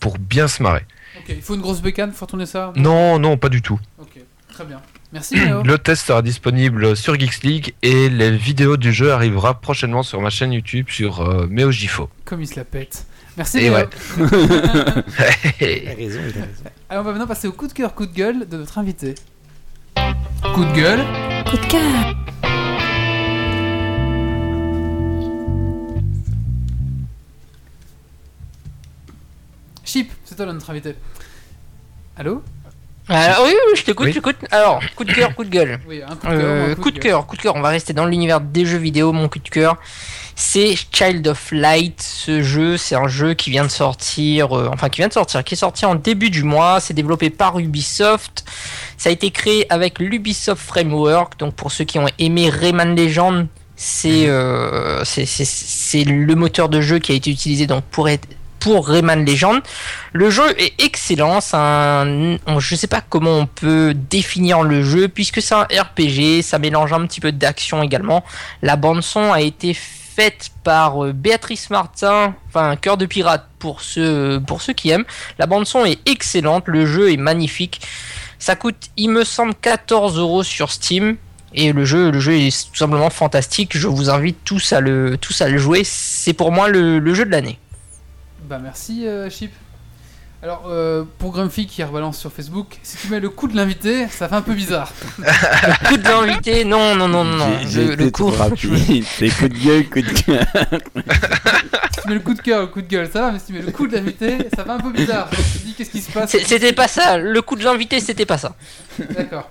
pour bien se marrer. Okay. Il faut une grosse bécane pour faire tourner ça? Non, pas du tout. Ok, très bien. Merci Méo. Le test sera disponible sur Geeks League, et les vidéos du jeu arrivera prochainement sur ma chaîne YouTube, sur Méo Gifo. Comme il se la pète. Merci. Et ouais. Il a raison. Alors on va maintenant passer au coup de cœur, coup de gueule de notre invité. Coup de gueule. Coup de cœur. Chip, c'est toi là, notre invité. Allô ? Oui, je t'écoute, j'écoute. Alors, coup de cœur, coup de gueule. Oui, un coup de cœur. Coup de cœur, on va rester dans l'univers des jeux vidéo. Mon coup de cœur, c'est Child of Light. Ce jeu, c'est un jeu qui vient de sortir, qui est sorti en début du mois. C'est développé par Ubisoft. Ça a été créé avec l'Ubisoft Framework. Donc, pour ceux qui ont aimé Rayman Legends, c'est le moteur de jeu qui a été utilisé donc pour Rayman Legends. Le jeu est excellent, je sais pas comment on peut définir le jeu, puisque c'est un RPG, ça mélange un petit peu d'action également. La bande-son a été faite par Béatrice Martin, Cœur de Pirate pour ceux qui aiment. La bande-son est excellente, le jeu est magnifique. Ça coûte, il me semble, 14€ sur Steam. Et le jeu est tout simplement fantastique, je vous invite tous à le jouer, c'est pour moi le jeu de l'année. Bah merci Chip. Alors pour Grumphy qui rebalance sur Facebook, si tu mets le coup de l'invité, ça fait un peu bizarre. Le coup de l'invité, non. J'ai été trop rapide. C'est coup de gueule, coup de cœur. Si tu mets le coup de cœur, le coup de gueule, ça va, mais si tu mets le coup de l'invité, ça fait un peu bizarre. Tu te dis qu'est-ce qui se passe. C'était pas ça, le coup de l'invité, c'était pas ça. D'accord.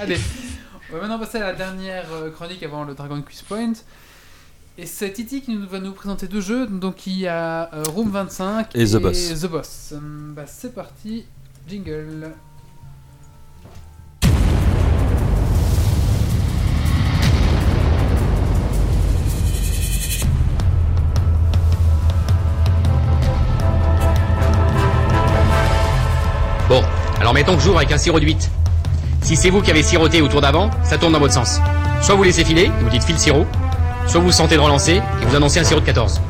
Allez, on va maintenant passer à la dernière chronique avant le Dragon Quiz Point. Et c'est Titi qui va nous présenter deux jeux, donc il y a Room 25 et The Boss. Bah c'est parti, jingle. Bon, alors mettons que j'ouvre avec un sirop de 8. Si c'est vous qui avez siroté au tour d'avant, ça tourne dans votre sens. Soit vous laissez filer, vous dites file sirop. Soit vous sentez de relancer et vous annoncez un sirop de 14.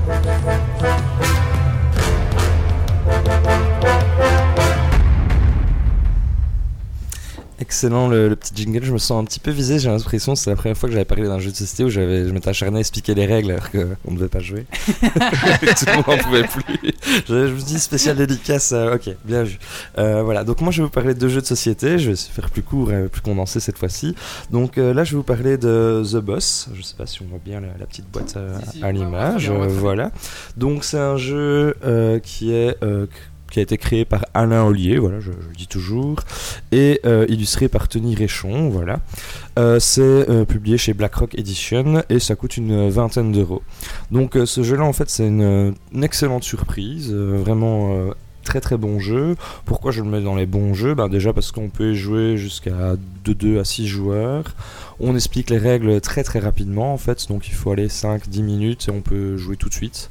Excellent le petit jingle, je me sens un petit peu visé, j'ai l'impression que c'est la première fois que j'avais parlé d'un jeu de société où je m'étais acharné à expliquer les règles alors qu'on ne devait pas jouer. Tout le monde n'en pouvait plus. Je me dis spécial dédicace, ok, bien vu. Voilà, donc moi je vais vous parler de deux jeux de société, je vais faire plus court et plus condensé cette fois-ci. Donc là je vais vous parler de The Boss, je ne sais pas si on voit bien la petite boîte à l'image, voilà. Donc c'est un jeu qui a été créé par Alain Ollier, voilà, je le dis toujours, et illustré par Tony Réchon, voilà. C'est publié chez BlackRock Edition et ça coûte une vingtaine d'euros. Donc ce jeu-là, en fait, c'est une excellente surprise, vraiment très très bon jeu. Pourquoi je le mets dans les bons jeux ? Ben déjà parce qu'on peut y jouer jusqu'à 2 à 6 joueurs. On explique les règles très très rapidement, en fait, donc il faut aller 5-10 minutes et on peut jouer tout de suite.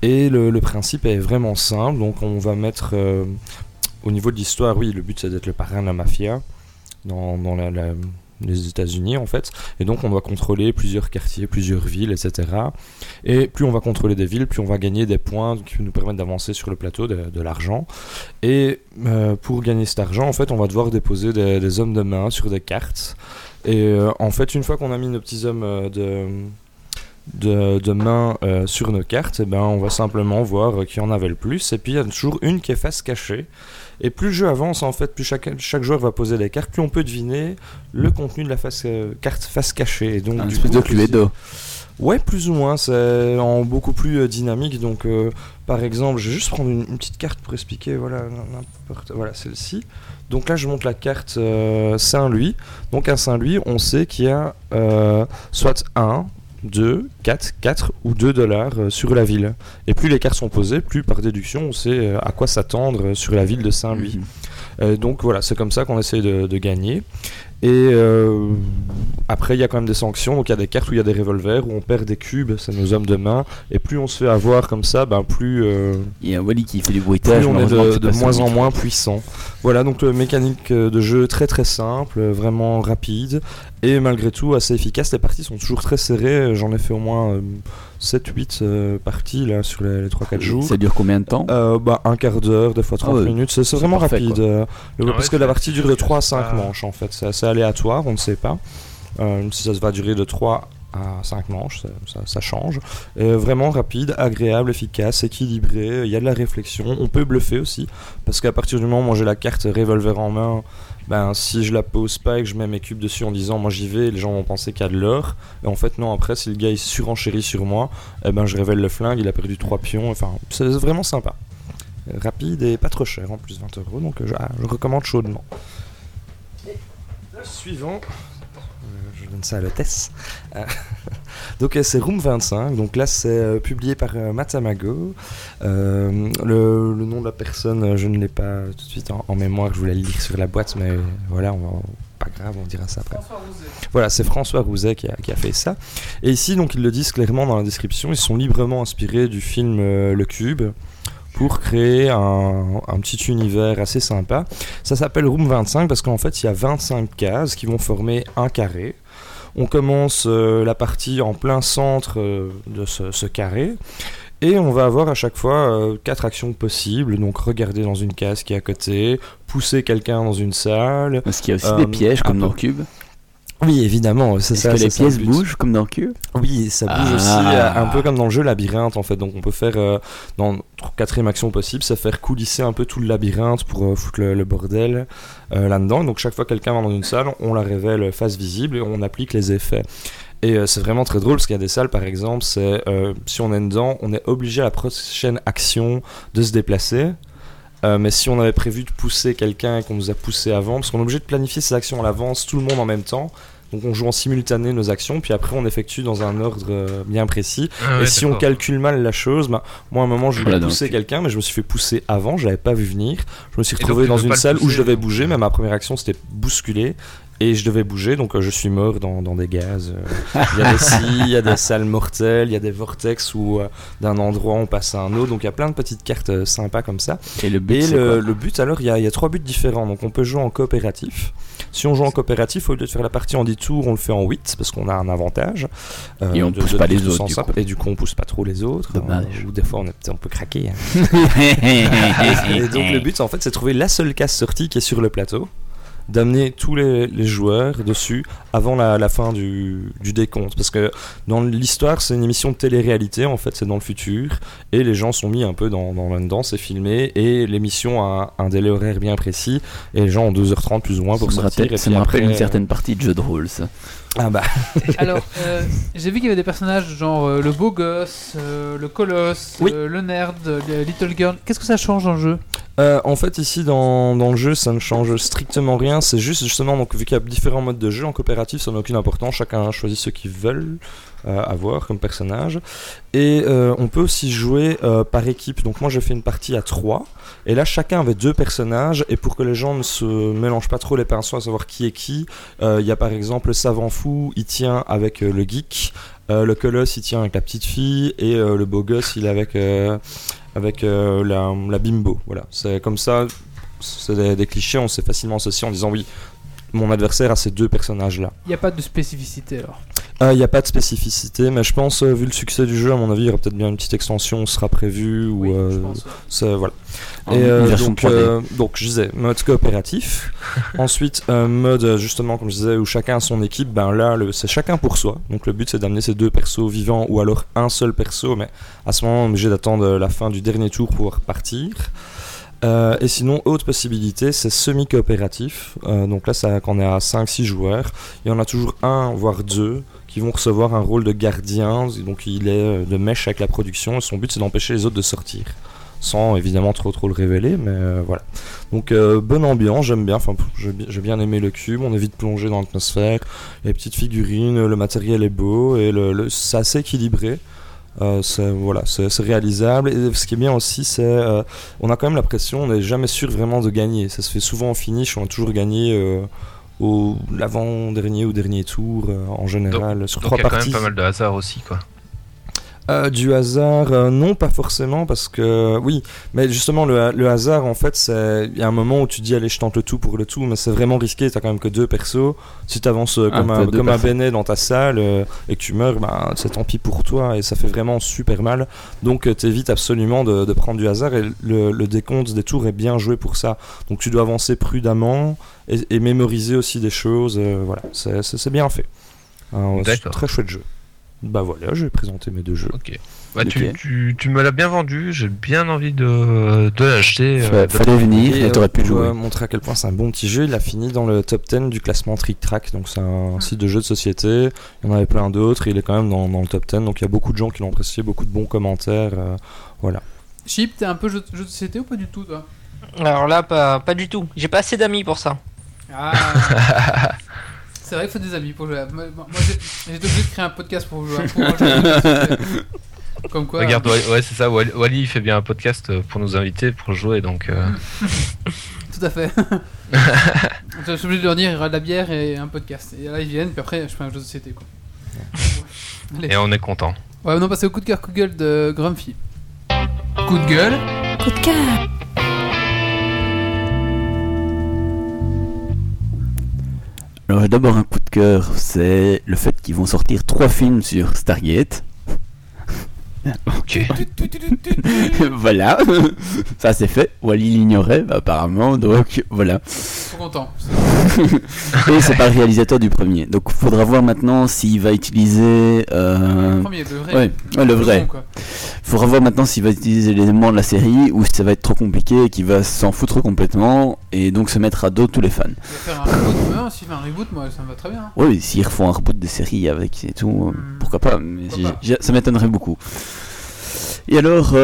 Et le principe est vraiment simple, donc on va mettre, au niveau de l'histoire, oui, le but c'est d'être le parrain de la mafia dans les États-Unis en fait, et donc on doit contrôler plusieurs quartiers, plusieurs villes, etc. Et plus on va contrôler des villes, plus on va gagner des points qui nous permettent d'avancer sur le plateau de l'argent. Et pour gagner cet argent, en fait, on va devoir déposer des hommes de main sur des cartes. Et en fait, une fois qu'on a mis nos petits hommes de main sur nos cartes, et ben on va simplement voir qui en avait le plus, et puis il y a toujours une qui est face cachée, et plus le jeu avance en fait, plus chaque joueur va poser des cartes, plus on peut deviner le contenu de la carte face cachée, et donc du coup de Cluedo. Ouais, plus ou moins, c'est beaucoup plus dynamique, donc par exemple, je vais juste prendre une petite carte pour expliquer, voilà celle-ci, donc là je montre la carte Saint-Louis, donc à Saint-Louis on sait qu'il y a soit 1, 2, 4 ou $2 sur la ville. Et plus les cartes sont posées, plus par déduction on sait à quoi s'attendre sur la ville de Saint-Louis. Donc voilà, c'est comme ça qu'on essaye de gagner. Et après il y a quand même des sanctions, donc il y a des cartes où il y a des revolvers, où on perd des cubes, c'est nos hommes de main, et plus on se fait avoir comme ça, ben plus il y a un Wally qui fait du bruitage, plus on est de moins en moins puissant. Voilà, donc mécanique de jeu très très simple, vraiment rapide, et malgré tout assez efficace, les parties sont toujours très serrées, j'en ai fait au moins 7-8 parties là sur les 3-4 jours. Ça dure combien de temps ? Un quart d'heure, des fois 30 minutes, c'est vraiment parfait, rapide. Parce que la partie dure de 3 à 5 manches en fait, c'est assez aléatoire, on ne sait pas si ça va durer de 3 à 5 manches, ça change. Vraiment rapide, agréable, efficace, équilibré, il y a de la réflexion, on peut bluffer aussi, parce qu'à partir du moment où j'ai la carte revolver en main, ben, si je la pose pas et que je mets mes cubes dessus en disant moi j'y vais, les gens vont penser qu'il y a de l'or, et en fait non, après si le gars il surenchérit sur moi, eh ben, je révèle le flingue, il a perdu 3 pions, enfin c'est vraiment sympa. Rapide et pas trop cher, en plus 20€, donc je recommande chaudement. Le suivant... je donne ça à l'hôtesse. Donc c'est Room 25, donc là c'est publié par Matamago. Le nom de la personne, je ne l'ai pas tout de suite en mémoire, je voulais le lire sur la boîte, mais voilà, pas grave, on dira ça après. Voilà, c'est François Rouzet qui a fait ça. Et ici, donc ils le disent clairement dans la description, ils sont librement inspirés du film Le Cube, pour créer un petit univers assez sympa. Ça s'appelle Room 25 parce qu'en fait, il y a 25 cases qui vont former un carré. On commence la partie en plein centre de ce carré. Et on va avoir à chaque fois 4 actions possibles, donc regarder dans une case qui est à côté, pousser quelqu'un dans une salle... Est-ce qu'il y a aussi des pièges comme dans Cube ? Oui, évidemment, c'est ça. Est-ce que les pièces bougent comme dans Cube ? Oui, ça bouge aussi, un peu comme dans le jeu labyrinthe en fait. Donc on peut faire, dans notre 4e action possible, c'est faire coulisser un peu tout le labyrinthe pour foutre le bordel là-dedans. Donc chaque fois que quelqu'un va dans une salle, on la révèle face visible et on applique les effets. Et c'est vraiment très drôle parce qu'il y a des salles, par exemple, c'est si on est dedans, on est obligé à la prochaine action de se déplacer. Mais si on avait prévu de pousser quelqu'un et qu'on nous a poussé avant, parce qu'on est obligé de planifier ses actions à l'avance, tout le monde en même temps, donc on joue en simultané nos actions, puis après on effectue dans un ordre bien précis. Ah ouais, et si on calcule mal la chose, bah, moi à un moment je voulais pousser quelqu'un, mais je me suis fait pousser avant, je l'avais pas vu venir, je me suis retrouvé dans une salle où je devais bouger, mais ma première action c'était bousculer. Et je devais bouger, donc je suis mort dans des gaz. Il y a des scies, il y a des salles mortelles, il y a des vortex où d'un endroit on passe à un autre. Donc il y a plein de petites cartes sympas comme ça. Et le but, alors il y a 3 buts différents. Donc on peut jouer en coopératif. Si on joue en coopératif, au lieu de faire la partie en 10 tours, on le fait en 8 parce qu'on a un avantage. Et on ne pousse pas les autres. Et du coup, on ne pousse pas trop les autres. Ou des fois, on peut craquer. Hein. Et donc le but, en fait, c'est de trouver la seule case sortie qui est sur le plateau, d'amener tous les joueurs dessus avant la fin du décompte, parce que dans l'histoire c'est une émission de télé-réalité, en fait c'est dans le futur et les gens sont mis un peu dans là-dedans, c'est filmé et l'émission a un délai horaire bien précis et les gens ont 2h30 plus ou moins pour sortir. Ça me rappelle une certaine partie de jeu de rôle, ça. Ah bah. Alors, j'ai vu qu'il y avait des personnages genre le beau gosse, le colosse, oui, le nerd, le little girl. Qu'est-ce que ça change dans le jeu ? En fait, ici dans le jeu, ça ne change strictement rien. C'est juste justement, donc, vu qu'il y a différents modes de jeu en coopératif, ça n'a aucune importance. Chacun choisit ce qu'ils veulent avoir comme personnage. Et on peut aussi jouer par équipe. Donc moi, j'ai fait une partie à 3. Et là, chacun avait 2 personnages. Et pour que les gens ne se mélangent pas trop les pinceaux à savoir qui est qui, il y a par exemple le savant fou, il tient avec le geek. Le colosse, il tient avec la petite fille. Et le beau gosse, il est avec la bimbo. Voilà, c'est comme ça, c'est des clichés, on s'est facilement associé en disant oui, mon adversaire a ces 2 personnages là. Il n'y a pas de spécificité alors ? Il n'y a pas de spécificité, mais je pense, vu le succès du jeu, à mon avis, il y aura peut-être bien une petite extension, sera prévue, ou... Oui, je pense. Ça, voilà. Et, donc, je disais, mode coopératif. Ensuite, mode, justement, comme je disais, où chacun a son équipe, ben là, c'est chacun pour soi. Donc, le but, c'est d'amener ces 2 persos vivants, ou alors un seul perso, mais à ce moment, on est obligé d'attendre la fin du dernier tour pour repartir. Et sinon, autre possibilité, c'est semi-coopératif. Donc là, ça, quand on est à 5-6 joueurs, il y en a toujours un, voire 2, qui vont recevoir un rôle de gardien. Donc il est de mèche avec la production. Et son but, c'est d'empêcher les autres de sortir. Sans évidemment trop le révéler, mais voilà. Donc bonne ambiance, j'aime bien. Enfin, j'ai bien aimé le cube. On évite de plonger dans l'atmosphère. Les petites figurines, le matériel est beau. Et c'est assez équilibré. C'est réalisable, et ce qui est bien aussi c'est on a quand même la pression, on n'est jamais sûr vraiment de gagner, ça se fait souvent en finish, on a toujours gagné au l'avant-dernier ou dernier tour en général, donc, sur 3 parties. Donc il y a quand même pas mal de hasard aussi quoi. Du hasard, non pas forcément parce que, oui, mais justement le hasard en fait, c'est, il y a un moment où tu dis allez je tente le tout pour le tout, mais c'est vraiment risqué, t'as quand même que 2 persos, si t'avances comme un bénet dans ta salle et que tu meurs, bah, c'est tant pis pour toi et ça fait vraiment super mal, donc t'évites absolument de prendre du hasard et le décompte des tours est bien joué pour ça, donc tu dois avancer prudemment et mémoriser aussi des choses, voilà, c'est bien fait, c'est un très chouette jeu. Bah voilà, je vais présenter mes deux jeux. Ok. Bah okay. Tu me l'as bien vendu, j'ai bien envie de l'acheter. Fallait venir et t'aurais pu jouer. Montrer à quel point c'est un bon petit jeu. Il a fini dans le top 10 du classement Trick Track, donc c'est un site de jeux de société. Il y en avait plein d'autres, il est quand même dans le top 10, donc il y a beaucoup de gens qui l'ont apprécié, beaucoup de bons commentaires. Voilà. Chip, t'es un peu jeu de société ou pas du tout, toi? Alors là, pas du tout. J'ai pas assez d'amis pour ça. Ah. C'est vrai qu'il faut des amis pour jouer. Moi, j'ai été obligé de créer un podcast pour jouer. Comme quoi. Regarde, ouais, c'est ça. Wally, il fait bien un podcast pour nous inviter, pour jouer, donc. Tout à fait. Je suis obligé de leur dire, il y aura de la bière et un podcast. Et là, ils viennent, puis après, je fais un jeu de société, quoi. Ouais. Et on est content. Ouais, maintenant, passer au coup de cœur, coup de gueule de Grumphy. Coup de gueule. Coup de cœur. Alors j'ai d'abord un coup de cœur, c'est le fait qu'ils vont sortir 3 films sur Stargate. Ok. Voilà, ça c'est fait. Wally l'ignorait apparemment, donc voilà. Trop content. Et c'est pas le réalisateur du premier, donc il faudra voir maintenant s'il va utiliser. Le premier, le vrai. Ouais, le vrai. Faudra voir maintenant s'il va utiliser les éléments de la série ou si ça va être trop compliqué et qu'il va s'en foutre complètement et donc se mettre à dos tous les fans. Il va faire un reboot, moi, s'il fait un reboot, moi ça me va très bien. Oui, s'ils refont un reboot des séries avec et tout, pourquoi pas, mais ça m'étonnerait beaucoup. Et alors,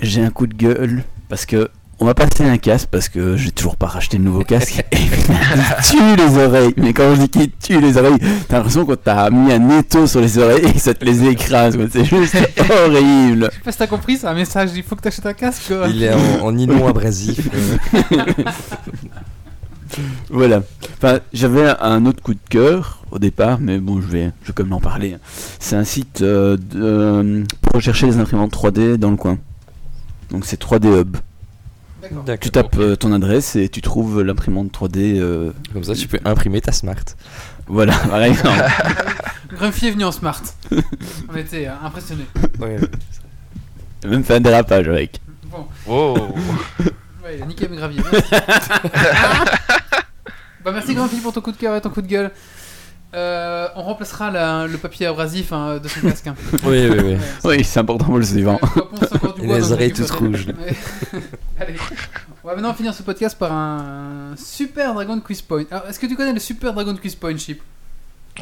j'ai un coup de gueule parce que on m'a passé un casque parce que j'ai toujours pas racheté le nouveau casque. Et il tue les oreilles. Mais quand je dis qu'il tue les oreilles, t'as l'impression qu'on t'a mis un étau sur les oreilles et que ça te les écrase. Quoi. C'est juste horrible. Je sais pas si t'as compris, c'est un message. Il faut que t'achètes un casque. Quoi. Il est en inon abrasif. Voilà. Enfin, j'avais un autre coup de cœur au départ, mais bon, je vais quand même en parler. C'est un site pour rechercher les imprimantes 3D dans le coin. Donc c'est 3D Hub. D'accord. Tu tapes ton adresse et tu trouves l'imprimante 3D. Comme ça, tu peux imprimer ta Smart. Voilà, par exemple. Grumpy est venu en Smart. On était impressionnés. Ouais. T'as même fait un dérapage avec. Bon. Oh. Ouais, il a niqué mes graviers. Bah, merci Grumpy pour ton coup de cœur et ton coup de gueule. On remplacera le papier abrasif de son casque. Hein. Oui. Oui, c'est important pour le suivant. Et les oreilles toutes rouges. Allez, on va maintenant finir ce podcast par un super Dragon Quiz Point. Alors, est-ce que tu connais le super Dragon Quiz Point, Chip?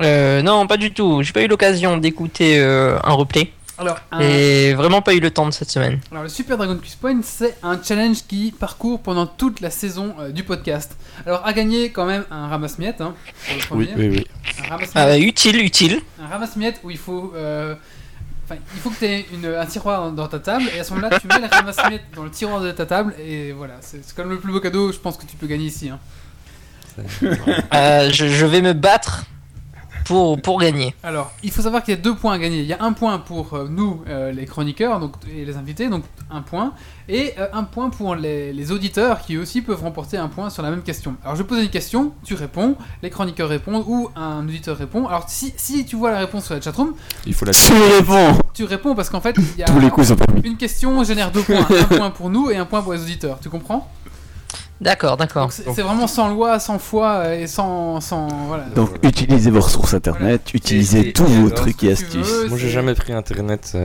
Non, pas du tout. J'ai pas eu l'occasion d'écouter un replay. Alors, et vraiment pas eu le temps de cette semaine. Alors, le Super Dragon Quiz Point, c'est un challenge qui parcourt pendant toute la saison du podcast. Alors, à gagner quand même un ramasse-miettes. Hein, oui. Un ramasse-miettes. Utile. Un ramasse-miettes où il faut. Il faut que tu aies un tiroir dans ta table, et à ce moment-là, tu mets la ramasse-miettes dans le tiroir de ta table, et voilà. C'est quand même le plus beau cadeau, je pense, que tu peux gagner ici. Hein. Je vais me battre. Pour gagner. Alors, il faut savoir qu'il y a 2 points à gagner. Il y a 1 point pour nous, les chroniqueurs, donc, et les invités, donc 1 point. Et 1 point pour les auditeurs qui aussi peuvent remporter 1 point sur la même question. Alors, je pose une question, tu réponds, les chroniqueurs répondent ou un auditeur répond. Alors, si tu vois la réponse sur la chatroom, il faut tu réponds parce qu'en fait, il y a une question génère 2 points. 1 point pour nous et 1 point pour les auditeurs. Tu comprends ? D'accord. Donc c'est vraiment sans loi, sans foi et sans voilà. Donc utilisez vos ressources internet, utilisez tous vos trucs et astuces. Moi j'ai jamais pris internet,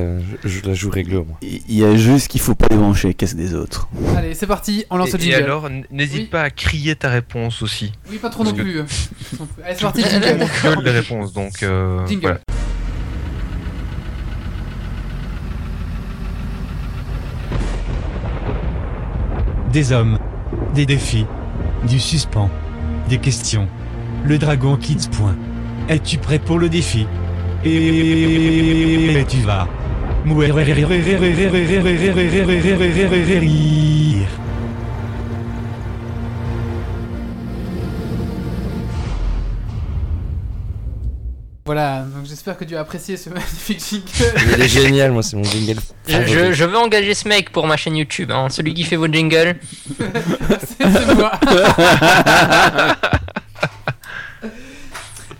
je la joue réglo. Il y a juste qu'il faut pas débrancher les caisses des autres. Allez, c'est parti, on lance le jingle. Et alors n'hésite pas à crier ta réponse aussi. Oui, pas trop non plus. Allez, c'est parti, jingle. Les réponses donc voilà. Des hommes, des défis, du suspens, des questions. Le Dragon Kids Point. Es-tu prêt pour le défi? Et tu vas. Voilà, donc j'espère que tu as apprécié ce magnifique jingle. Il est génial, moi c'est mon jingle. Je veux engager ce mec pour ma chaîne YouTube, hein, celui qui fait vos jingles. C'est moi.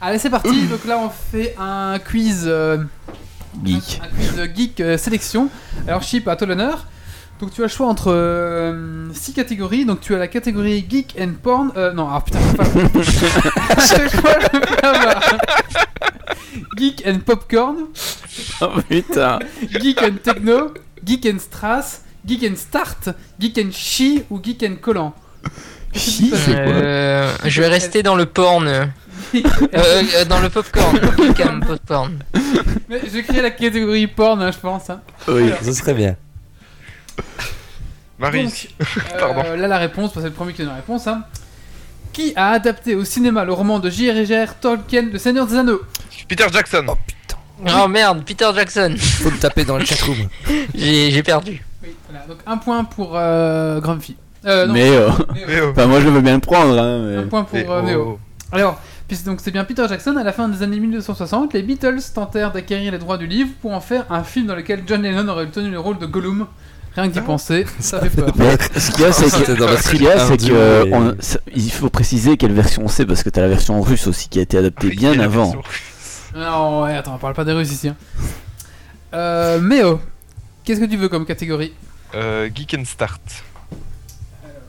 Allez, c'est parti. Donc là, on fait un quiz geek. Un quiz geek sélection. Alors Chip, à toi l'honneur. Donc tu as le choix entre 6 catégories. Donc tu as la catégorie geek and porn. Non, ah putain, pas. À chaque fois, je peux avoir. Geek and Popcorn. Oh putain. Geek and Techno, Geek and Strass, Geek and Start, Geek and Chi ou Geek and Collant. Chi, c'est quoi? Je vais rester dans le porn. Dans le popcorn. Geek and Popcorn. Mais je crée la catégorie porn, hein, je pense. Hein. Oui, alors, ce serait bien. Marie. Pardon. Là, la réponse, c'est le premier qui donne la réponse. Hein. Qui a adapté au cinéma le roman de J.R.R. Tolkien, Le Seigneur des Anneaux? Peter Jackson. Oh putain. Oh merde, Peter Jackson. Faut me taper dans le chatroom. J'ai perdu. Oui, voilà. Donc un point pour Grumphy. Méo. Enfin, moi je veux bien le prendre. Hein, mais... Un point pour Méo. Alors, donc c'est bien Peter Jackson. À la fin des années 1960, les Beatles tentèrent d'acquérir les droits du livre pour en faire un film dans lequel John Lennon aurait obtenu le rôle de Gollum. Rien que d'y penser, ça fait peur. Ce qu'il y a, c'est qu'il faut préciser quelle version c'est, parce que t'as la version russe aussi qui a été adaptée bien avant. Non, ouais, attends, on parle pas des Russes ici. Hein. Méo, qu'est-ce que tu veux comme catégorie? Geek and Start. Alors...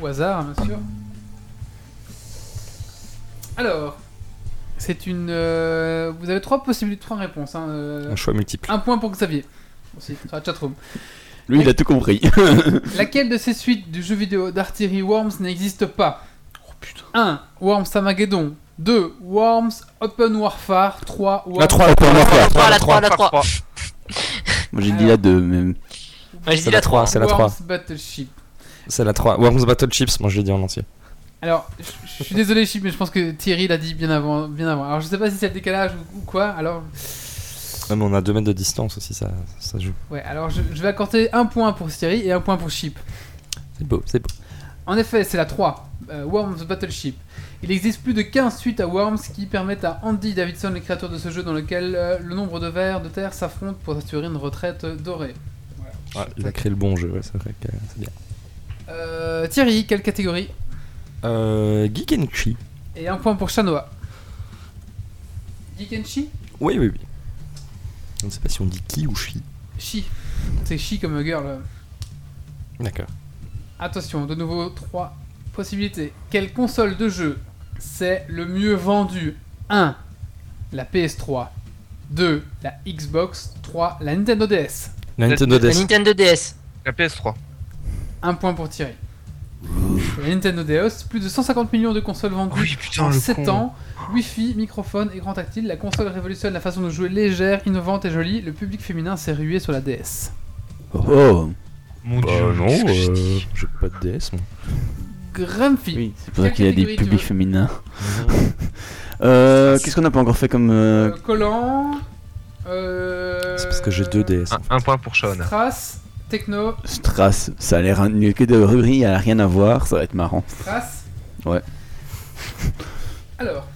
Au hasard, bien sûr. Alors... C'est une. Vous avez trois possibilités, trois réponses. Hein, un choix multiple. Un point pour Xavier. Aussi, sur la chatroom. Lui, il a tout compris. Laquelle de ces suites du jeu vidéo d'artillerie Worms n'existe pas? Oh putain. 1. Worms Armageddon. 2. Worms Open Warfare. 3. Worms... La 3, Open Warfare. La 3. Moi, j'ai dit la 2, même. Moi, j'ai dit la 3. C'est la 3. Worms Battleship. C'est la 3. Worms Battleships, moi, je l'ai dit en entier. Alors, je suis désolé, Chip, mais je pense que Thierry l'a dit bien avant. Alors, je sais pas si c'est le décalage ou quoi, alors... Même on a 2 mètres de distance aussi, ça joue. Ouais, alors je vais accorder un point pour Thierry et un point pour Chip. C'est beau. En effet, c'est la 3, Worms Battleship. Il existe plus de 15 suites à Worms qui permettent à Andy Davidson, le créateur de ce jeu, dans lequel le nombre de vers de terre s'affrontent pour assurer une retraite dorée. Voilà. Ouais, il a créé le bon jeu, ouais, c'est vrai que c'est bien. Thierry, quelle catégorie? Geek and Chi. Et un point pour Chanoa. Geek and Chi? Oui. On ne sait pas si on dit qui ou chi. Chi. C'est chi comme girl. D'accord. Attention, de nouveau 3 possibilités. Quelle console de jeu c'est le mieux vendu? 1. La PS3. 2. La Xbox. 3. La Nintendo DS. La Nintendo DS. La PS3. Un point pour Thierry. La Nintendo DS, plus de 150 millions de consoles vendues en 7 ans. Wi-Fi, microphone, écran tactile. La console révolutionne la façon de jouer légère, innovante et jolie. Le public féminin s'est rué sur la DS. Oh mon dieu, non, j'ai pas de DS moi. Grumpy. Oui, c'est pour ça qu'il y a des publics féminins. Qu'est-ce qu'on n'a pas encore fait comme collant C'est parce que j'ai 2 DS. Un point pour Sean. Techno. Strass, ça a l'air nul que de rubrique, elle a rien à voir, ça va être marrant. Strass. Ouais. Alors.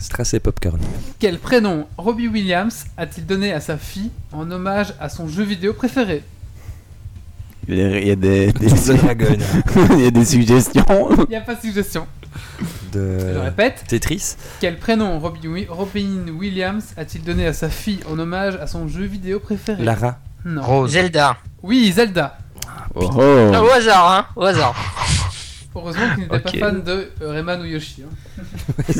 Strass et Popcorn. Quel prénom Robbie Williams a-t-il donné à sa fille en hommage à son jeu vidéo préféré? Il y a des suggestions. Il n'y a pas de suggestions. Je répète. Tetris. Quel prénom Robin Williams a-t-il donné à sa fille en hommage à son jeu vidéo préféré? Lara. Non. Rose. Zelda. Oui, Zelda. Ah, au hasard, hein. Au hasard. Heureusement qu'il n'était pas fan de Rayman ou Yoshi. Hein.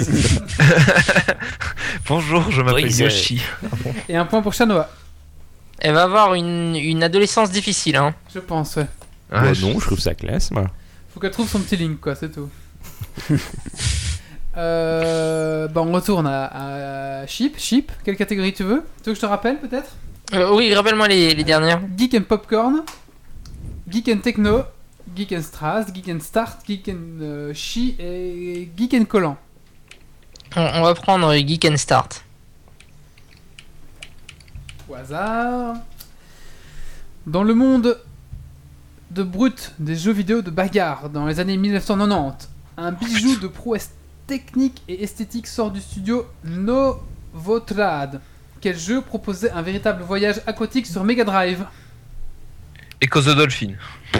Bonjour, je m'appelle Yoshi. Et un point pour Chanoa. Elle va avoir une adolescence difficile, hein. Je pense, ouais. Ah, ouais non, je trouve ça classe, moi. Faut qu'elle trouve son petit Link, quoi, c'est tout. On retourne à Chip. Chip, quelle catégorie tu veux? Tu veux que je te rappelle, peut-être? Oui, rappelle-moi les dernières. Geek and Popcorn, Geek and Techno, Geek and Strass, Geek and Start, Geek and Chi et Geek and Collant. On va prendre Geek and Start. Au hasard. Dans le monde de brut des jeux vidéo de bagarre, dans les années 1990, un bijou de prouesse technique et esthétique sort du studio Novotrad. Quel jeu proposait un véritable voyage aquatique sur Mega Drive? Echo the Dolphin.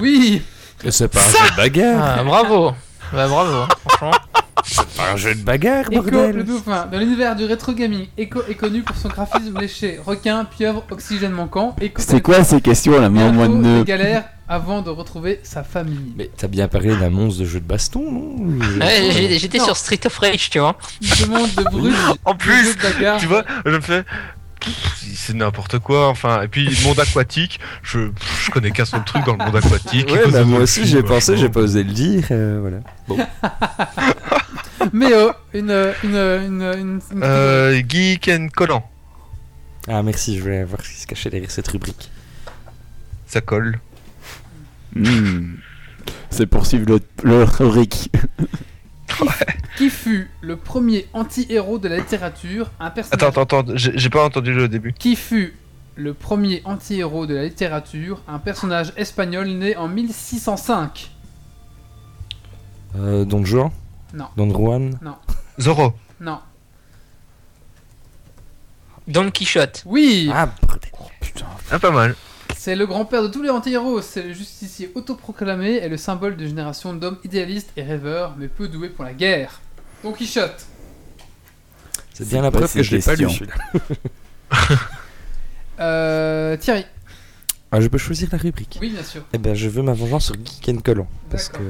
Oui. Et c'est pas un jeu de bagarre. Ah, bravo. Bah bravo, franchement. C'est pas un jeu de bagarre, bordel. Echo, le dauphin, dans l'univers du rétro gaming, Echo est connu pour son graphisme léché. Requin, pieuvre, oxygène manquant. Echo, c'est quoi ces questions là, mais en moins de galère avant de retrouver sa famille. Mais t'as bien parlé d'un monstre de jeu de baston, non? Ouais, j'étais sur Street of Rage, tu vois. Une demande de brut. En plus, tu vois, je me fais. C'est n'importe quoi, enfin, et puis monde aquatique, je connais qu'un seul truc dans le monde aquatique. Ouais, bah moi aussi j'ai pensé, j'ai pas osé le dire, voilà. Bon. Méo, une Geek and Collant. Ah merci, je voulais voir ce qui se cachait derrière cette rubrique. Ça colle. Mmh. C'est pour suivre le rubrique. Ouais. Qui fut le premier anti-héros de la littérature, un personnage... Attends, j'ai pas entendu le début. Qui fut le premier anti-héros de la littérature, un personnage espagnol né en 1605 ? Don Juan ? Non. Don Juan ? Non. Zorro ? Non. Don Quichotte ? Oui. Ah, putain. Ah, pas mal. C'est le grand-père de tous les anti-héros, c'est le justicier autoproclamé et le symbole d'une génération d'hommes idéalistes et rêveurs, mais peu doués pour la guerre. Don Quichotte. C'est bien la preuve que je l'ai pas lu, celui-là. Thierry. Ah, je peux choisir la rubrique. Oui, bien sûr. Eh ben, je veux ma vengeance sur Geek and Collant, parce que...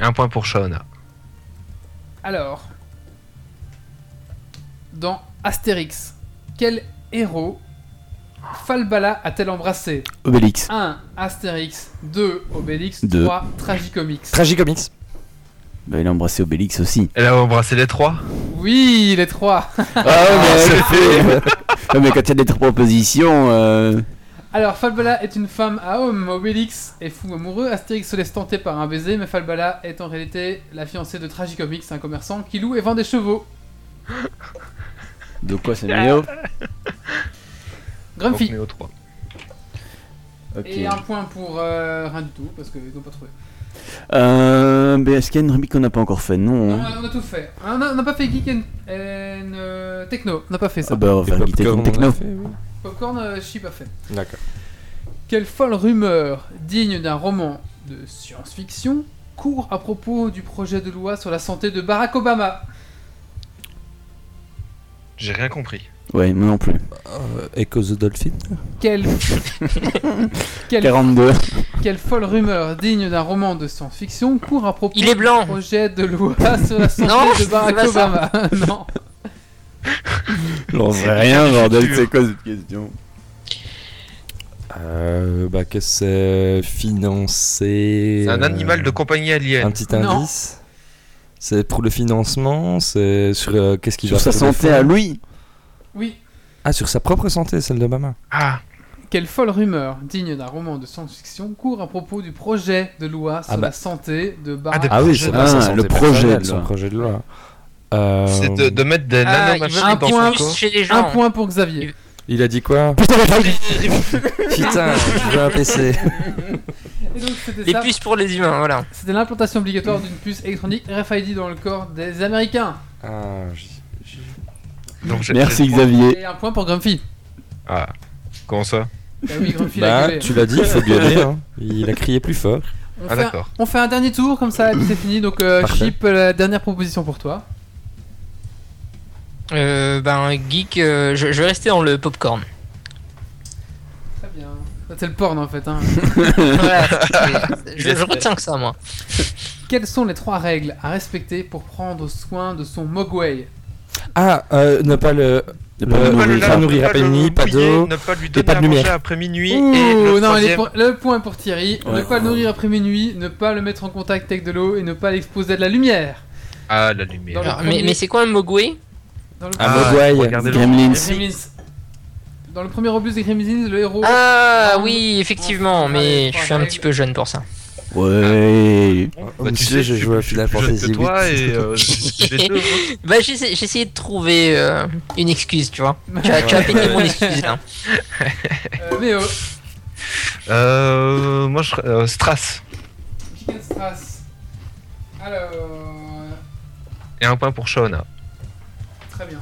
Un point pour Shona. Alors... Dans... Astérix, quel héros Falbala a-t-elle embrassé ? Obélix. 1. Astérix. 2. Obélix. 3. Tragicomix. Tragicomix. Bah, il a embrassé Obélix aussi. Elle a embrassé les trois ? Oui, les trois. Ah, mais c'est fait. Mais quand il y a des propositions... Alors, Falbala est une femme à homme. Obélix est fou amoureux. Astérix se laisse tenter par un baiser, mais Falbala est en réalité la fiancée de Tragicomix, un commerçant qui loue et vend des chevaux. De quoi c'est Méo ? Grumphy. Méo 3. Okay. Et un point pour rien du tout, parce qu'ils n'ont pas trouvé. Mais est-ce qu'il y a une rubrique qu'on n'a pas encore fait ? Non. Non, on a tout fait. On n'a pas fait Geek and Techno. On n'a pas fait ça. Ah bah, on va faire Geek and Techno. Fait, oui. Popcorn, je suis pas fait. D'accord. Quelle folle rumeur digne d'un roman de science-fiction court à propos du projet de loi sur la santé de Barack Obama ? J'ai rien compris. Ouais, moi non plus. Echo the Dolphin. Quel 42. Quelle folle rumeur digne d'un roman de science-fiction court à propos du projet de loi sur la santé de Barack Obama. Non. J'en sais rien, bordel, c'est quoi cette question ? Bah que c'est financé. C'est un animal de compagnie alien. Un petit indice. C'est pour le financement, c'est sur qu'est-ce qu'il sur sa santé à lui. Oui. Ah, sur sa propre santé, celle d'Obama. Ah. Quelle folle rumeur digne d'un roman de science-fiction court à propos du projet de loi sur la santé de Barack Obama. Ah oui, c'est le projet de son projet de loi. C'est de mettre des nanomachines dans son corps. Un point pour Xavier. Il a dit quoi ? Putain, je vais un PC. Et donc, les puces pour les humains, voilà. C'était l'implantation obligatoire d'une puce électronique RFID dans le corps des Américains. Ah, donc, merci Xavier. Et un point pour Grumphy. Ah, comment ça ? Bah oui, Grumphy l'a gueulé. Tu l'as dit, il faut gueuler. Hein. Il a crié plus fort. D'accord. On fait un dernier tour, comme ça, c'est fini. Donc, Chip, la dernière proposition pour toi. Geek, je vais rester dans le popcorn. Très bien. C'est le porn en fait. Hein. Ouais, je retiens que ça, moi. Quelles sont les trois règles à respecter pour prendre soin de son Mogwai ? Ah, ne pas le nourrir à peine, pas d'eau, ne pas lui donner à manger après minuit. Ouh, et le point pour Thierry. Ouais. Ne pas le nourrir après minuit, ne pas le mettre en contact avec de l'eau et ne pas l'exposer à de la lumière. Ah, la lumière. Mais c'est quoi un Mogwai ? Un Mogwai, Gremlins. Dans le premier opus des Gremlins, le héros... Ah oui, effectivement, mais je suis un petit peu jeune pour ça. Ouais... Bah, tu sais, j'ai joué à Final Fantasy VIII. Bah j'ai essayé de trouver une excuse, tu vois. Tu as pété mon excuse, là. Méo. Moi, je... Strass. Chicken Strass. Alors... Et un point pour Shona. Très bien.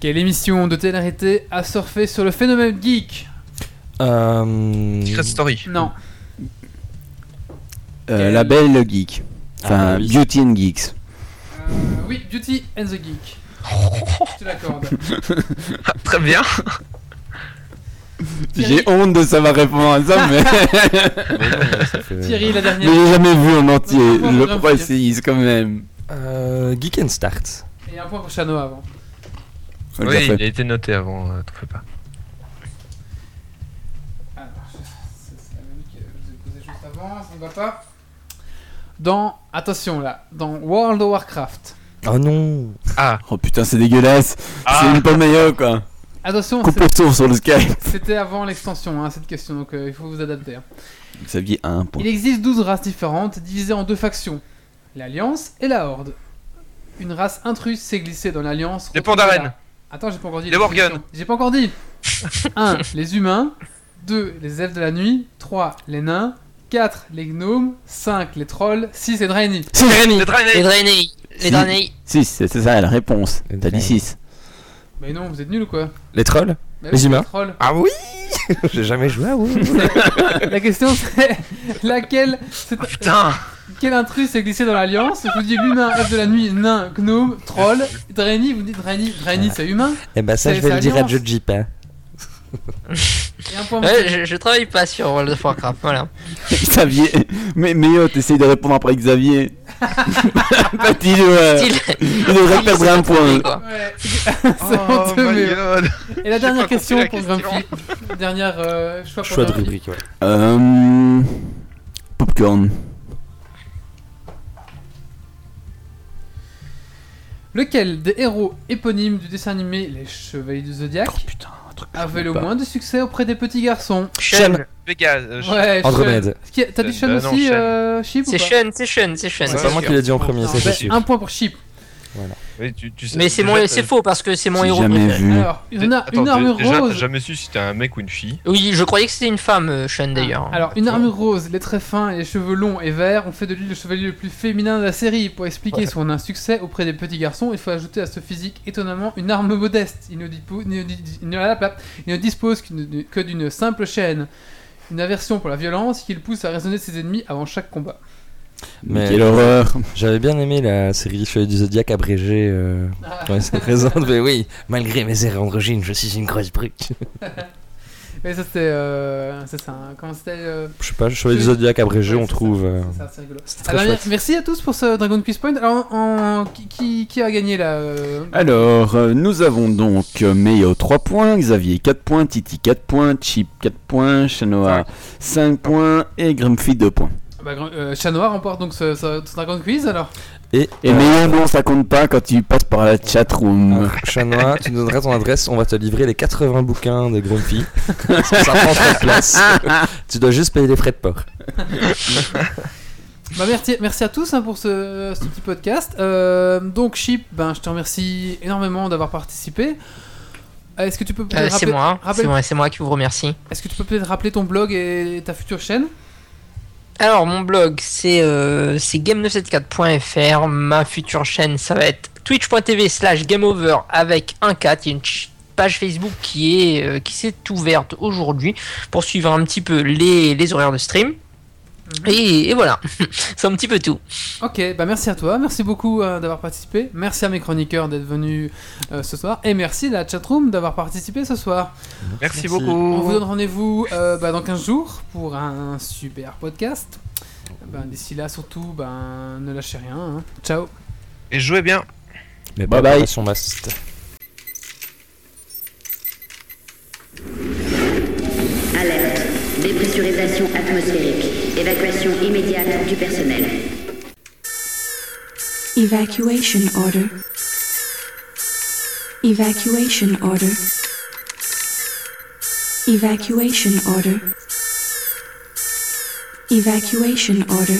Quelle émission de télé-réalité a surfé sur le phénomène geek ? Secret Story. Non. La Belle le Geek. Enfin, ah, oui. Beauty and Geeks. Oui, Beauty and the Geek. Je te l'accorde. Ah, très bien. Thierry... J'ai honte de savoir répondre à ça, mais. Thierry, la dernière. Mais je l'ai jamais vu en entier. Non, je crois essayer quand même. Geek and Start. Et un point pour Chano avant. Oui, il a été noté avant, t'en fais pas. Alors, c'est la même que je vous ai posé juste avant, ça ne va pas. Dans, attention là, dans World of Warcraft. Oh non. Ah. Oh putain, c'est dégueulasse. Ah. C'est une pomme mayo quoi. Attention. Coupe-tour sur le Skype. C'était avant l'extension, hein, cette question, donc il faut vous adapter. Hein. Vous aviez un point. Il existe 12 races différentes, divisées en deux factions, l'Alliance et la Horde. Une race intruse s'est glissée dans l'Alliance. Les Pandaren. Attends, j'ai pas encore dit. Les Worgen. J'ai pas encore dit. 1. Les humains. 2. Les elfes de la nuit. 3. Les nains. 4. Les gnomes. 5. Les trolls. 6. Les draenei. Les draenei. 6. C'est ça la réponse. T'as dit 6. Mais non, vous êtes nuls ou quoi ? Les trolls ? Bah oui, les humains ? Les trolls. Ah oui. J'ai jamais joué à WoW. La question c'est laquelle. C'est... Oh, putain. Quel intrus s'est glissé dans l'Alliance ? Vous dites l'humain, elfe de la nuit, nain, gnome, troll, draenei, vous dites draenei c'est humain ? Eh ben ça, je vais le dire à Jujip. Hein. Je travaille pas sur World of Warcraft, voilà. Xavier, mais Méo, t'essayes de répondre après Xavier. Petit joueur. Il devrait perdre un point. Ouais. Oh my god. Et la dernière question pour Grumpy. Dernière choix de rubrique. Ouais. Popcorn. Lequel des héros éponymes du dessin animé Les Chevaliers du Zodiaque avait le moins de succès auprès des petits garçons ? Sean. Pégase. Ouais, Andromède. T'as dit Sean aussi, Chip ? C'est Sean. C'est pas moi qui l'ai dit en premier, c'est Chip. Un point pour Chip. Voilà. Oui, tu sais, mais c'est faux parce que c'est mon héros. Alors, une armure rose. J'ai jamais su si c'était un mec ou une fille. Oui, je croyais que c'était une femme, Sean d'ailleurs. Alors, une armure rose, les traits fins et les cheveux longs et verts ont fait de lui le chevalier le plus féminin de la série. Pour expliquer son insuccès auprès des petits garçons, il faut ajouter à ce physique étonnamment une arme modeste. Il ne dispose que d'une simple chaîne. Une aversion pour la violence qui le pousse à raisonner ses ennemis avant chaque combat. Mais quelle horreur! J'avais bien aimé la série Chevalier du Zodiaque abrégée. Ouais, ça présente, mais oui, malgré mes erreurs androgynes, je suis une grosse brute. Mais ça c'était. Comment c'était Je sais pas, Chevalier du Zodiaque abrégé, ouais, on trouve. Ça, c'est rigolo. Alors, merci à tous pour ce Dragon Quiz Point. Alors, qui a gagné là Alors, nous avons donc Méo 3 points, Xavier 4 points, Titi 4 points, Chip 4 points, Chanoa 5 points et Grumpy 2 points. Chat Noir remporte donc ce Dragon Quiz alors. Et mais non, ça compte pas quand tu passes par la chatroom. Chat Noir, tu nous donneras ton adresse, on va te livrer les 80 bouquins de Grumpy. Parce que ça prend trop de place. Tu dois juste payer les frais de port. Bah, merci à tous hein, pour ce petit podcast. Donc Chip, je te remercie énormément d'avoir participé. Est-ce que tu peux rappeler, c'est moi qui vous remercie. Est-ce que tu peux peut-être rappeler ton blog et ta future chaîne ? Alors mon blog c'est game974.fr, ma future chaîne ça va être twitch.tv/gameover avec un 4, il y a une page Facebook qui s'est ouverte aujourd'hui pour suivre un petit peu les horaires de stream. Et voilà, c'est un petit peu tout. Ok, bah merci à toi, merci beaucoup d'avoir participé, merci à mes chroniqueurs d'être venus ce soir, et merci à la chatroom d'avoir participé ce soir. Merci beaucoup. On vous donne rendez-vous dans 15 jours pour un super podcast. D'ici là, surtout, ne lâchez rien. Hein. Ciao. Et jouez bien. Mais bye bye. Son mast. Alerte, dépressurisation atmosphérique. Évacuation immédiate du personnel. Evacuation order. Evacuation order. Evacuation order. Evacuation order.